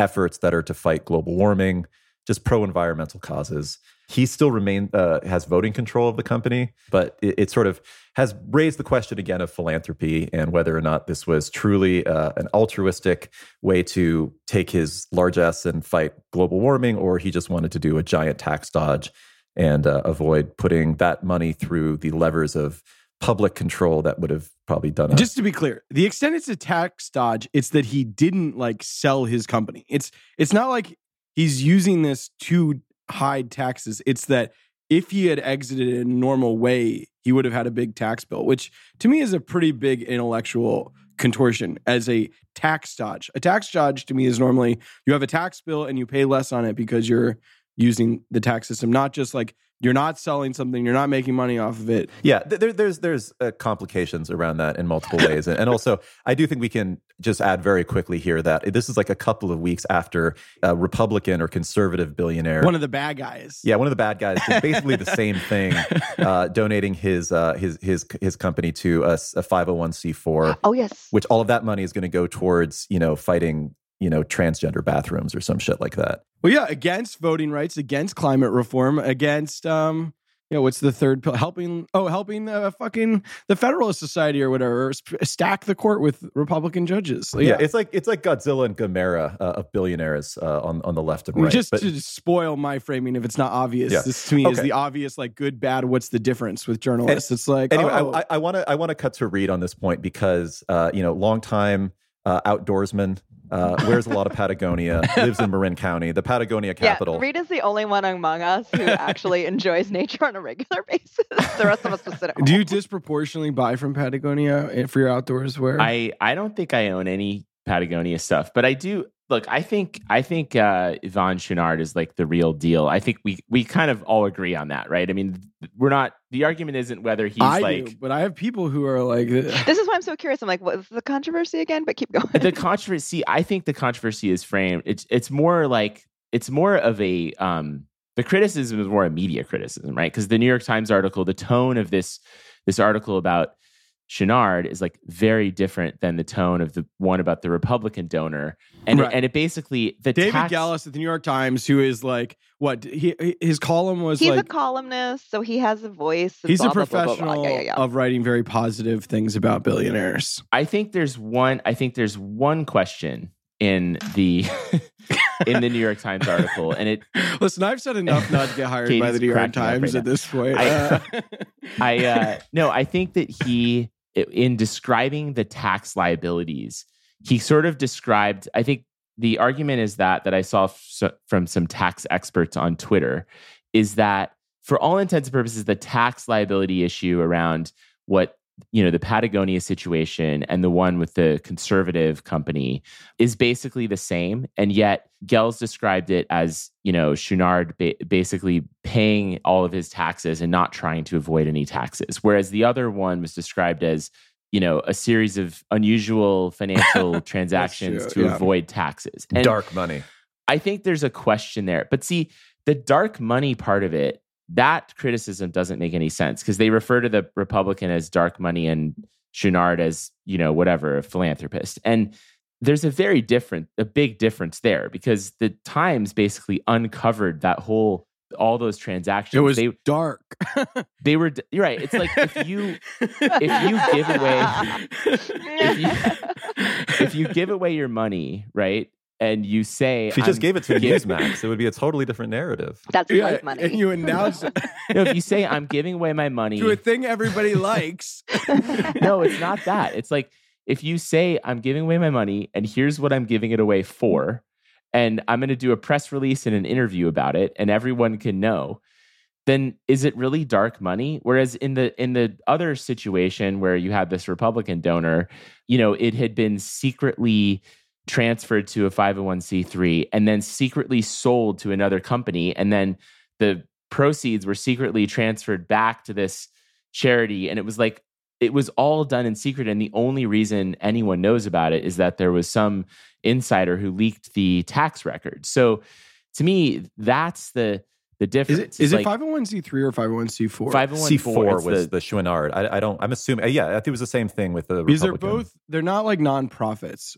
efforts that are to fight global warming, just pro-environmental causes. He still remain, uh, has voting control of the company, but it, it sort of has raised the question again of philanthropy and whether or not this was truly uh, an altruistic way to take his largesse and fight global warming, or he just wanted to do a giant tax dodge and uh, avoid putting that money through the levers of public control that would have probably done it. Just to be clear, the extent it's a tax dodge, it's that he didn't like sell his company. It's it's not like he's using this to hide taxes. It's that if he had exited in a normal way, he would have had a big tax bill, which to me is a pretty big intellectual contortion as a tax dodge. A tax dodge to me is normally you have a tax bill and you pay less on it because you're using the tax system, not just like you're not selling something, you're not making money off of it. Yeah, there, there's there's uh, complications around that in multiple ways. And, and also, I do think we can just add very quickly here that this is like a couple of weeks after a Republican or conservative billionaire. One of the bad guys. Yeah, one of the bad guys did basically the same thing, uh, donating his uh, his his his company to a, a five oh one c four. Oh, yes. Which all of that money is going to go towards, you know, fighting, you know, transgender bathrooms or some shit like that. Well, yeah, against voting rights, against climate reform, against, um, you know, what's the third pill? Helping, oh, helping uh, fucking the Federalist Society or whatever, or sp- stack the court with Republican judges. So, yeah. yeah, it's like it's like Godzilla and Gamera uh, of billionaires uh, on, on the left and right. Just but, to spoil my framing, if it's not obvious, yeah. this to me okay. is the obvious, like, good, bad, what's the difference with journalists? And, it's like, anyway, oh. I, I want to I want to cut to Reed on this point because, uh, you know, longtime uh, outdoorsman, Uh, wears a lot of Patagonia, lives in Marin County, the Patagonia capital. Yeah, Reed is the only one among us who actually enjoys nature on a regular basis. The rest of us will sit at home. Do you disproportionately buy from Patagonia for your outdoors wear? I, I don't think I own any Patagonia stuff, but I do. Look, I think I think uh, Yvon Chouinard is like the real deal. I think we we kind of all agree on that, right? I mean, we're not. The argument isn't whether he's I like. Do, but I have people who are like. This is why I'm so curious. I'm like, what's the controversy again? But keep going. The controversy. I think the controversy is framed. It's it's more like it's more of a um The criticism is more a media criticism, right? Because the New York Times article, the tone of this, this article about Chouinard is like very different than the tone of the one about the Republican donor. And, right. it, and it basically... the David tax- Gallus at the New York Times, who is like, what, he, his column was he's like... He's a columnist, so he has a voice. He's blah, a blah, professional blah, blah, blah. Yeah, yeah, yeah. of writing very positive things about billionaires. I think there's one, I think there's one question in the... in the New York Times article. And it listen, I've said enough not to get hired by the New York Times right at now. This point. I, uh, I uh, no, I think that he, in describing the tax liabilities, he sort of described, I think the argument is that, that I saw f- from some tax experts on Twitter, is that for all intents and purposes, the tax liability issue around what you know, the Patagonia situation and the one with the conservative company is basically the same. And yet Gels described it as, you know, Chouinard ba- basically paying all of his taxes and not trying to avoid any taxes. Whereas the other one was described as, you know, a series of unusual financial transactions true, to yeah. avoid taxes. And dark money. I think there's a question there. But see, the dark money part of it, that criticism doesn't make any sense because they refer to the Republican as dark money and Chouinard as, you know, whatever, a philanthropist. And there's a very different, a big difference there because the Times basically uncovered that whole, all those transactions. It was they, dark. They were, you're right. It's like if you, if you give away, if you, if you give away your money, right? And you say... If you just I'm gave it to Newsmax, it would be a totally different narrative. That's yeah, like money. And you announce it. No, if you say, I'm giving away my money... to a thing everybody likes. No, it's not that. It's like, if you say, I'm giving away my money, and here's what I'm giving it away for, and I'm going to do a press release and an interview about it, and everyone can know, then is it really dark money? Whereas in the in the other situation where you had this Republican donor, you know, it had been secretly... transferred to a five oh one c three and then secretly sold to another company. And then the proceeds were secretly transferred back to this charity. And it was like, it was all done in secret. And the only reason anyone knows about it is that there was some insider who leaked the tax record. So to me, that's the the difference. Is it, is like, it five oh one c three or five oh one c four? five oh one c four was the, the Chouinard. I, I don't, I'm assuming, yeah, I think it was the same thing with the Republican. They're both, they're not like nonprofits.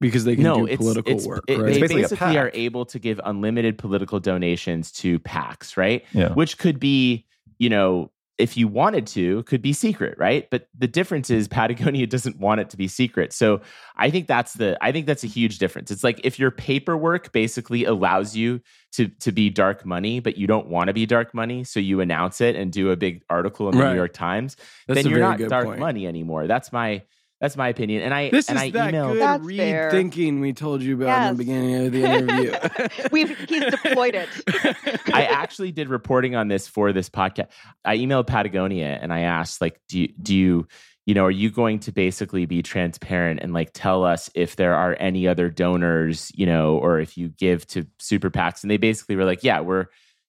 Because they can no, do it's, political it's, work, it, right? They basically, basically are able to give unlimited political donations to PACs, right? Yeah. Which could be, you know, if you wanted to, could be secret, right? But the difference is Patagonia doesn't want it to be secret. So I think that's the, I think that's a huge difference. It's like if your paperwork basically allows you to to be dark money, but you don't want to be dark money, so you announce it and do a big article in the right. New York Times, that's then you're not dark point. money anymore. That's my... That's my opinion. And I This and is I that emailed, good That's Reed fair. thinking we told you about yes. in the beginning of the interview. We've he's deployed it. I actually did reporting on this for this podcast. I emailed Patagonia and I asked, like, do you, do you, you know, are you going to basically be transparent and like tell us if there are any other donors, you know, or if you give to super PACs? And they basically were like, yeah, we're,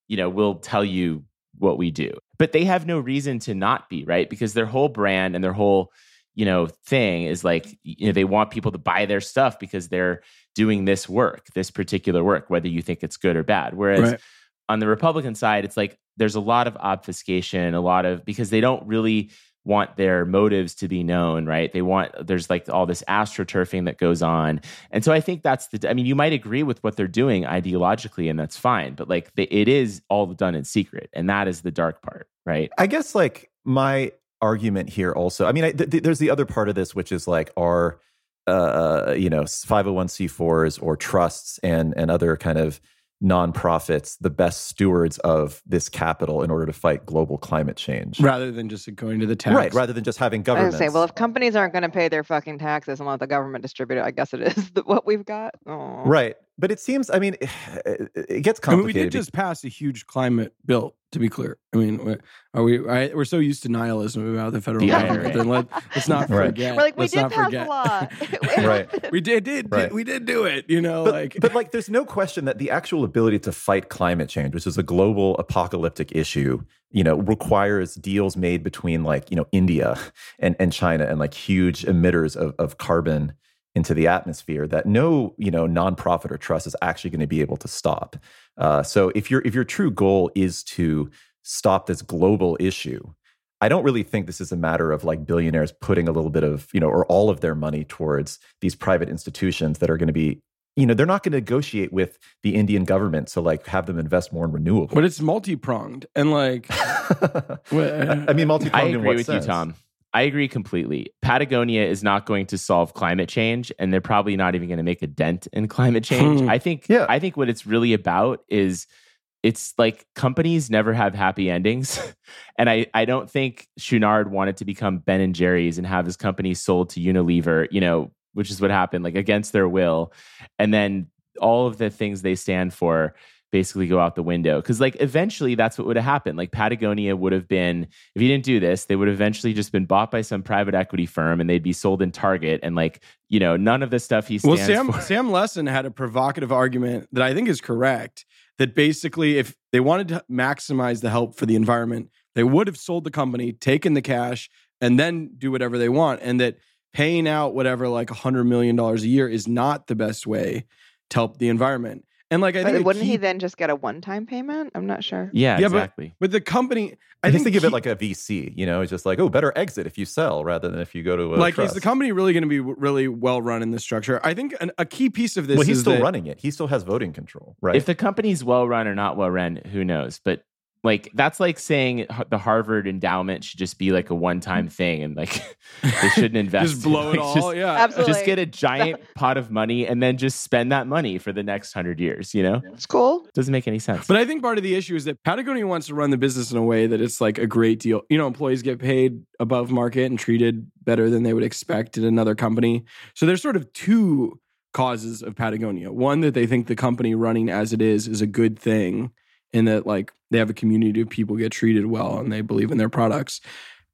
you know, we'll tell you what we do. But they have no reason to not be, right? Because their whole brand and their whole you know, thing is like, you know, they want people to buy their stuff because they're doing this work, this particular work, whether you think it's good or bad. Whereas right. on the Republican side, it's like, there's a lot of obfuscation, a lot of, because they don't really want their motives to be known, right? They want, there's like all this astroturfing that goes on. And so I think that's the, I mean, you might agree with what they're doing ideologically and that's fine, but like the, it is all done in secret. And that is the dark part, right? I guess like my argument here also. I mean, I, th- th- there's the other part of this, which is like our, uh, you know, five oh one c fours or trusts and and other kind of nonprofits the best stewards of this capital in order to fight global climate change, rather than just going to the tax, right? Rather than just having government. I say, well, if companies aren't going to pay their fucking taxes and let the government distribute it, I guess it is the, what we've got, Aww. right? But it seems, I mean, it, it gets complicated. I mean, we did just pass a huge climate bill. To be clear, I mean, are we? I, we're so used to nihilism about the federal yeah, government. Right. Then let, let's not forget. We're like, we let's did pass forget. a law. right. We did, did, right. did, we did do it. You know, but, like, but like, there's no question that the actual ability to fight climate change, which is a global apocalyptic issue, you know, requires deals made between like, you know, India and and China and like huge emitters of of carbon into the atmosphere that no, you know, nonprofit or trust is actually going to be able to stop. Uh, so if your if your true goal is to stop this global issue, I don't really think this is a matter of like billionaires putting a little bit of, you know, or all of their money towards these private institutions that are going to be, you know, they're not going to negotiate with the Indian government to like have them invest more in renewables. But it's multi-pronged and like, I, I mean, multi-pronged. I agree in what with sense? you, Tom. I agree completely. Patagonia is not going to solve climate change, and they're probably not even going to make a dent in climate change. I think yeah. I think what it's really about is it's like companies never have happy endings. And I, I don't think Chouinard wanted to become Ben and Jerry's and have his company sold to Unilever, you know, which is what happened, like against their will. And then all of the things they stand for basically go out the window. Because like eventually that's what would have happened. Like Patagonia would have been, if you didn't do this, they would have eventually just been bought by some private equity firm and they'd be sold in Target. And like, you know, none of the stuff he stands well, Sam, for. Sam Lesson had a provocative argument that I think is correct, that basically if they wanted to maximize the help for the environment, they would have sold the company, taken the cash, and then do whatever they want. And that paying out whatever like one hundred million dollars a year is not the best way to help the environment. And like, I think wouldn't key, he then just get a one-time payment? I'm not sure. Yeah, yeah exactly. But, but the company, I, I think they give key, it like a V C. You know, it's just like, oh, better exit if you sell rather than if you go to a like. Trust. Is the company really going to be really well run in this structure? I think an, a key piece of this. Well, he's is still that, running it. He still has voting control, right? If the company's well run or not well run, who knows? But like, that's like saying the Harvard endowment should just be like a one-time thing and like they shouldn't invest. Just blow it like, all, just, yeah. Absolutely. Just get a giant pot of money and then just spend that money for the next hundred years, you know? It's cool. Doesn't make any sense. But I think part of the issue is that Patagonia wants to run the business in a way that it's like a great deal. You know, employees get paid above market and treated better than they would expect at another company. So there's sort of two causes of Patagonia. One, that they think the company running as it is is a good thing, in that like they have a community of people get treated well and they believe in their products.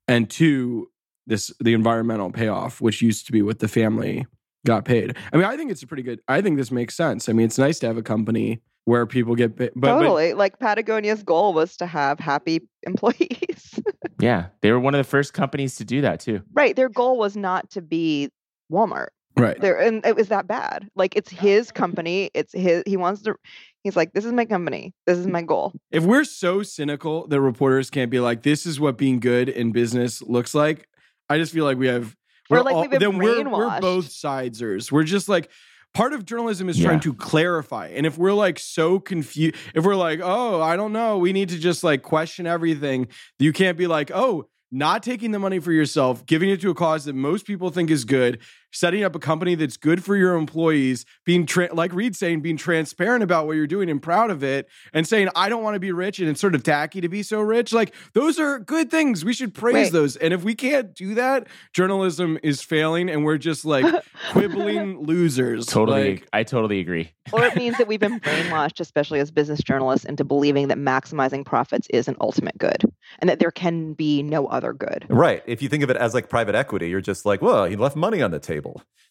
And two, this the environmental payoff, which used to be what the family got paid. I mean, I think it's a pretty good, I think this makes sense. I mean, it's nice to have a company where people get paid. But, totally. But, like Patagonia's goal was to have happy employees. Yeah. They were one of the first companies to do that too. Right. Their goal was not to be Walmart. Right. There, and it was that bad. Like it's his company. It's his, he wants to, he's like, this is my company. This is my goal. If we're so cynical that reporters can't be like, this is what being good in business looks like. I just feel like we have, we're, we're like, all, we've been then brainwashed. We're, we're both sidesers. We're just like, part of journalism is yeah. trying to clarify. And if we're like so confused, if we're like, oh, I don't know, we need to just like question everything. You can't be like, oh, not taking the money for yourself, giving it to a cause that most people think is good, setting up a company that's good for your employees, being, tra- like Reed's saying, being transparent about what you're doing and proud of it, and saying, I don't want to be rich, and it's sort of tacky to be so rich. Like, those are good things. We should praise Wait. those. And if we can't do that, journalism is failing, and we're just, like, quibbling losers. Totally. Like, I totally agree. Or it means that we've been brainwashed, especially as business journalists, into believing that maximizing profits is an ultimate good, and that there can be no other good. Right. If you think of it as, like, private equity, you're just like, well, he left money on the table.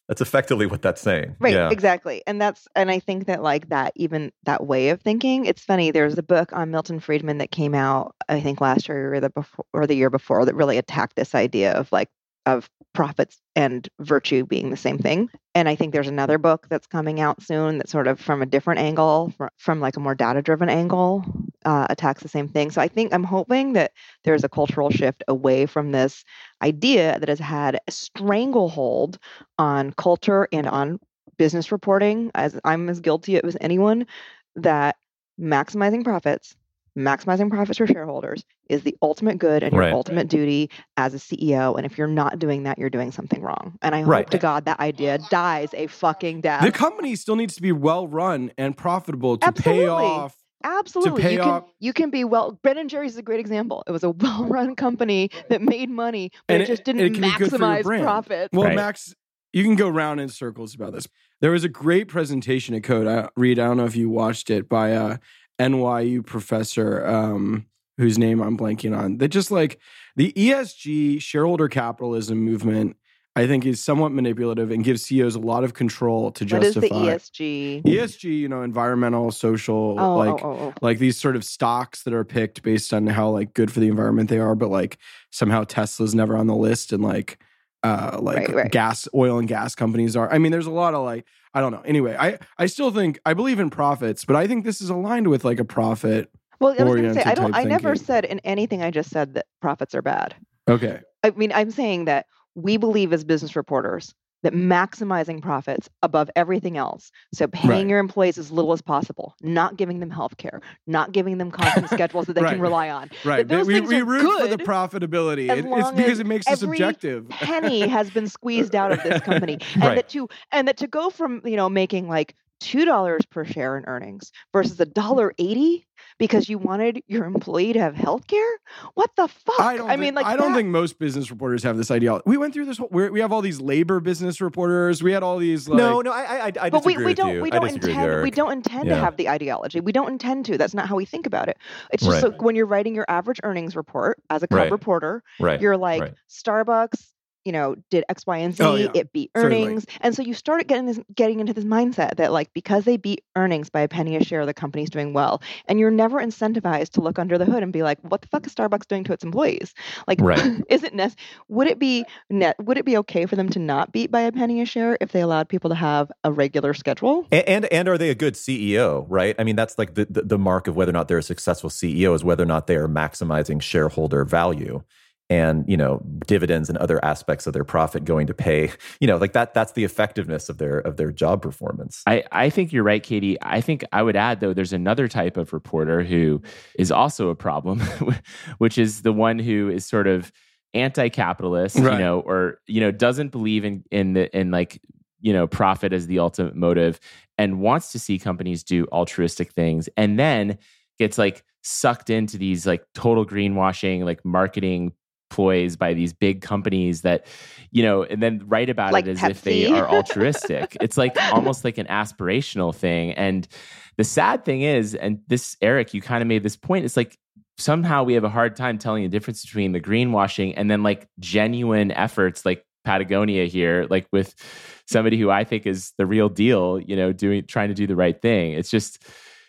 That's effectively what that's saying. Right, yeah. Exactly. And that's, and I think that like that, even that way of thinking, it's funny. There's a book on Milton Friedman that came out, I think last year or the before, or the year before, that really attacked this idea of like, of profits and virtue being the same thing. And I think there's another book that's coming out soon that sort of from a different angle, from, from like a more data-driven angle, uh, attacks the same thing. So I think I'm hoping that there's a cultural shift away from this idea that has had a stranglehold on culture and on business reporting, as I'm as guilty as anyone, that maximizing profits Maximizing profits for shareholders is the ultimate good and your right. ultimate duty as a C E O. And if you're not doing that, you're doing something wrong. And I hope right. to God that idea dies a fucking death. The company still needs to be well run and profitable to Absolutely. pay off. Absolutely. To pay you, can, off. you can be well. Ben and Jerry's is a great example. It was a well run company that made money, but and it, it just didn't it maximize profits. Well, right. Max, you can go round in circles about this. There was a great presentation at Code. I, Reed, I don't know if you watched it, by uh, N Y U professor um, whose name I'm blanking on. That just like the E S G shareholder capitalism movement, I think, is somewhat manipulative and gives C E Os a lot of control to justify. What is the E S G? E S G, you know, environmental, social, oh, like oh, oh, oh. like these sort of stocks that are picked based on how like good for the environment they are, but like somehow Tesla's never on the list and like uh, like right, right. gas, oil and gas companies are. I mean, there's a lot of like, I don't know. Anyway, I, I still think, I believe in profits, but I think this is aligned with like a profit. Well, I was going to say, I don't, I thinking. never said in anything I just said that profits are bad. Okay. I mean, I'm saying that we believe as business reporters that maximizing profits above everything else. So paying right. your employees as little as possible, not giving them healthcare, not giving them constant schedules that they right. can rely on. Right. Those we we root for the profitability. It, it's because it makes it subjective. Every penny has been squeezed out of this company. And right. that to and that to go from, you know, making like two dollars per share in earnings versus one dollar and eighty cents because you wanted your employee to have health care? What the fuck? I, don't I think, mean, like I don't that... think most business reporters have this ideology. We went through this whole, we're, we have all these labor business reporters. We had all these like... No, no, I, I, I but disagree we, we with don't, you. We don't I disagree intend, with Eric. We don't intend yeah. to have the ideology. We don't intend to. That's not how we think about it. It's just right. like when you're writing your average earnings report as a cub right. reporter, right. you're like right. Starbucks, you know, did X, Y, and Z, oh, yeah. it beat earnings. Certainly. And so you started getting this, getting into this mindset that like, because they beat earnings by a penny a share, the company's doing well. And you're never incentivized to look under the hood and be like, what the fuck is Starbucks doing to its employees? Like, right. is it ne- would it be net, would it be okay for them to not beat by a penny a share if they allowed people to have a regular schedule? And, and, and are they a good C E O, right? I mean, that's like the, the, the mark of whether or not they're a successful C E O is whether or not they are maximizing shareholder value. And, you know, dividends and other aspects of their profit going to pay, you know, like that, that's the effectiveness of their of their job performance. I, I think you're right, Katie. I think I would add, though, there's another type of reporter who is also a problem, which is the one who is sort of anti-capitalist, right. you know, or, you know, doesn't believe in, in, the, in like, you know, profit as the ultimate motive and wants to see companies do altruistic things and then gets like sucked into these like total greenwashing, like marketing ploys by these big companies that, you know, and then write about like it as Pepsi. If they are altruistic. It's like almost like an aspirational thing. And the sad thing is, and this, Eric, you kind of made this point, it's like somehow we have a hard time telling the difference between the greenwashing and then like genuine efforts like Patagonia here, like with somebody who I think is the real deal, you know, doing, trying to do the right thing. It's just,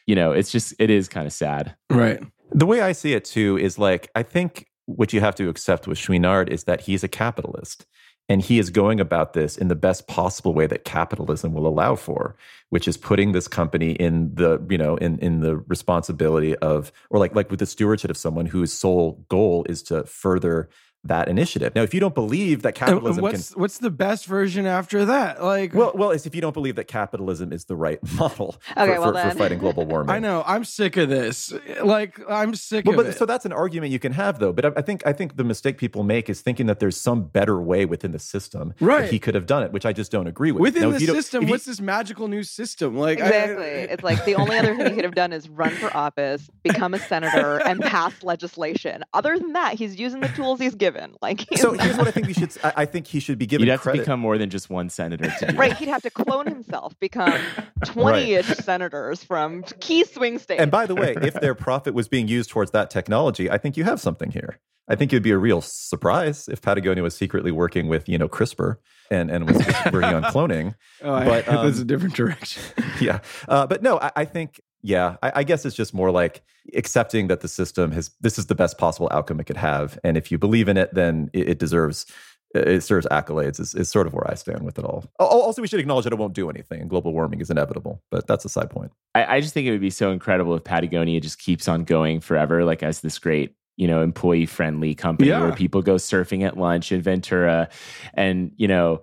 you know, it's just, it is kind of sad. Right. The way I see it too is like, I think what you have to accept with Chouinard is that he's a capitalist and he is going about this in the best possible way that capitalism will allow for, which is putting this company in the, you know, in, in the responsibility of, or like, like with the stewardship of someone whose sole goal is to further that initiative. Now, if you don't believe that capitalism what's, can... What's the best version after that? Like, Well, well, it's if you don't believe that capitalism is the right model okay, for, well for, for fighting global warming. I know. I'm sick of this. Like, I'm sick well, of but, it. So that's an argument you can have, though. But I, I think I think the mistake people make is thinking that there's some better way within the system right. that he could have done it, which I just don't agree with. Within now, the system, you, what's this magical new system? Like Exactly. I, I, it's like the only other thing he could have done is run for office, become a senator, and pass legislation. Other than that, he's using the tools he's given. Like, so here's what I think we should. I, I think he should be given. You'd have credit. to become more than just one senator. To do right, that. He'd have to clone himself, become twenty-ish right. senators from key swing states. And by the way, if their profit was being used towards that technology, I think you have something here. I think it would be a real surprise if Patagonia was secretly working with, you know, CRISPR and, and was working on cloning. Oh, but, I, um, that's a different direction. yeah, uh, but no, I, I think. Yeah, I, I guess it's just more like accepting that the system has, this is the best possible outcome it could have. And if you believe in it, then it, it deserves, it serves accolades is, is sort of where I stand with it all. Also, we should acknowledge that it won't do anything. Global warming is inevitable, but that's a side point. I, I just think it would be so incredible if Patagonia just keeps on going forever, like as this great, you know, employee-friendly company yeah. where people go surfing at lunch in Ventura and, you know,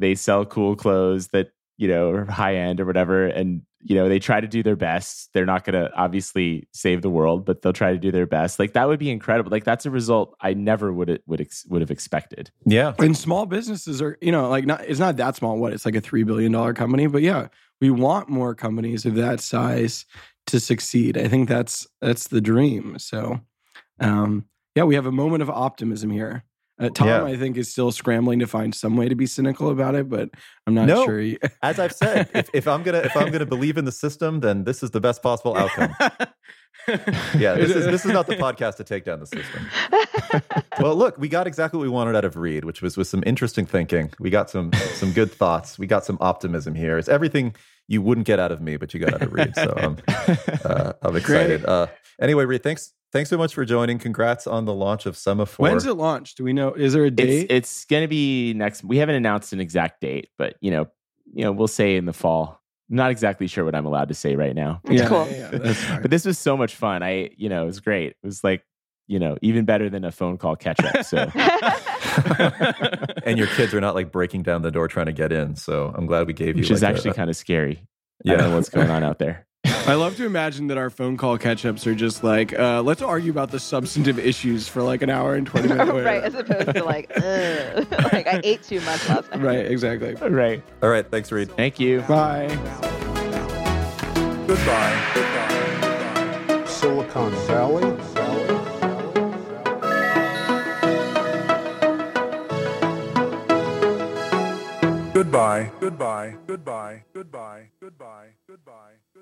they sell cool clothes that, you know, are high-end or whatever, and you know, they try to do their best. They're not going to obviously save the world, but they'll try to do their best. Like, that would be incredible. Like, that's a result I never would would ex, would have expected. Yeah. And small businesses are, you know, like, not it's not that small. What? It's like a three billion dollars company. But yeah, we want more companies of that size to succeed. I think that's that's the dream. So, um, yeah, we have a moment of optimism here. Uh, Tom, yeah. I think, is still scrambling to find some way to be cynical about it, but I'm not no, sure. He... As I've said, if, if I'm gonna if I'm gonna believe in the system, then this is the best possible outcome. yeah, this is this is not the podcast to take down the system. Well, look, we got exactly what we wanted out of Reed, which was with some interesting thinking. We got some some good thoughts. We got some optimism here. It's everything you wouldn't get out of me, but you got out of Reed. So um, uh, I'm excited. Uh, anyway, Reed, thanks. Thanks so much for joining. Congrats on the launch of Semafor. When's it launched? Do we know? Is there a date? It's, it's going to be next. We haven't announced an exact date, but you know, you know, we'll say in the fall. I'm not exactly sure what I'm allowed to say right now. That's yeah, cool. yeah, yeah that's but this was so much fun. I, you know, it was great. It was like, you know, even better than a phone call catch up. So, and your kids are not like breaking down the door trying to get in. So I'm glad we gave you. Which like is actually kind of scary. Yeah, I don't know what's going on out there. I love to imagine that our phone call catch-ups are just like, uh, let's argue about the substantive issues for like an hour and twenty minutes. Right, as opposed to like, ugh. Like I ate too much last night. Right, exactly. Right. All right, thanks, Reed. Thank you. Bye. Goodbye. Goodbye. Goodbye. Silicon Valley. Goodbye, goodbye, goodbye, goodbye, goodbye, goodbye.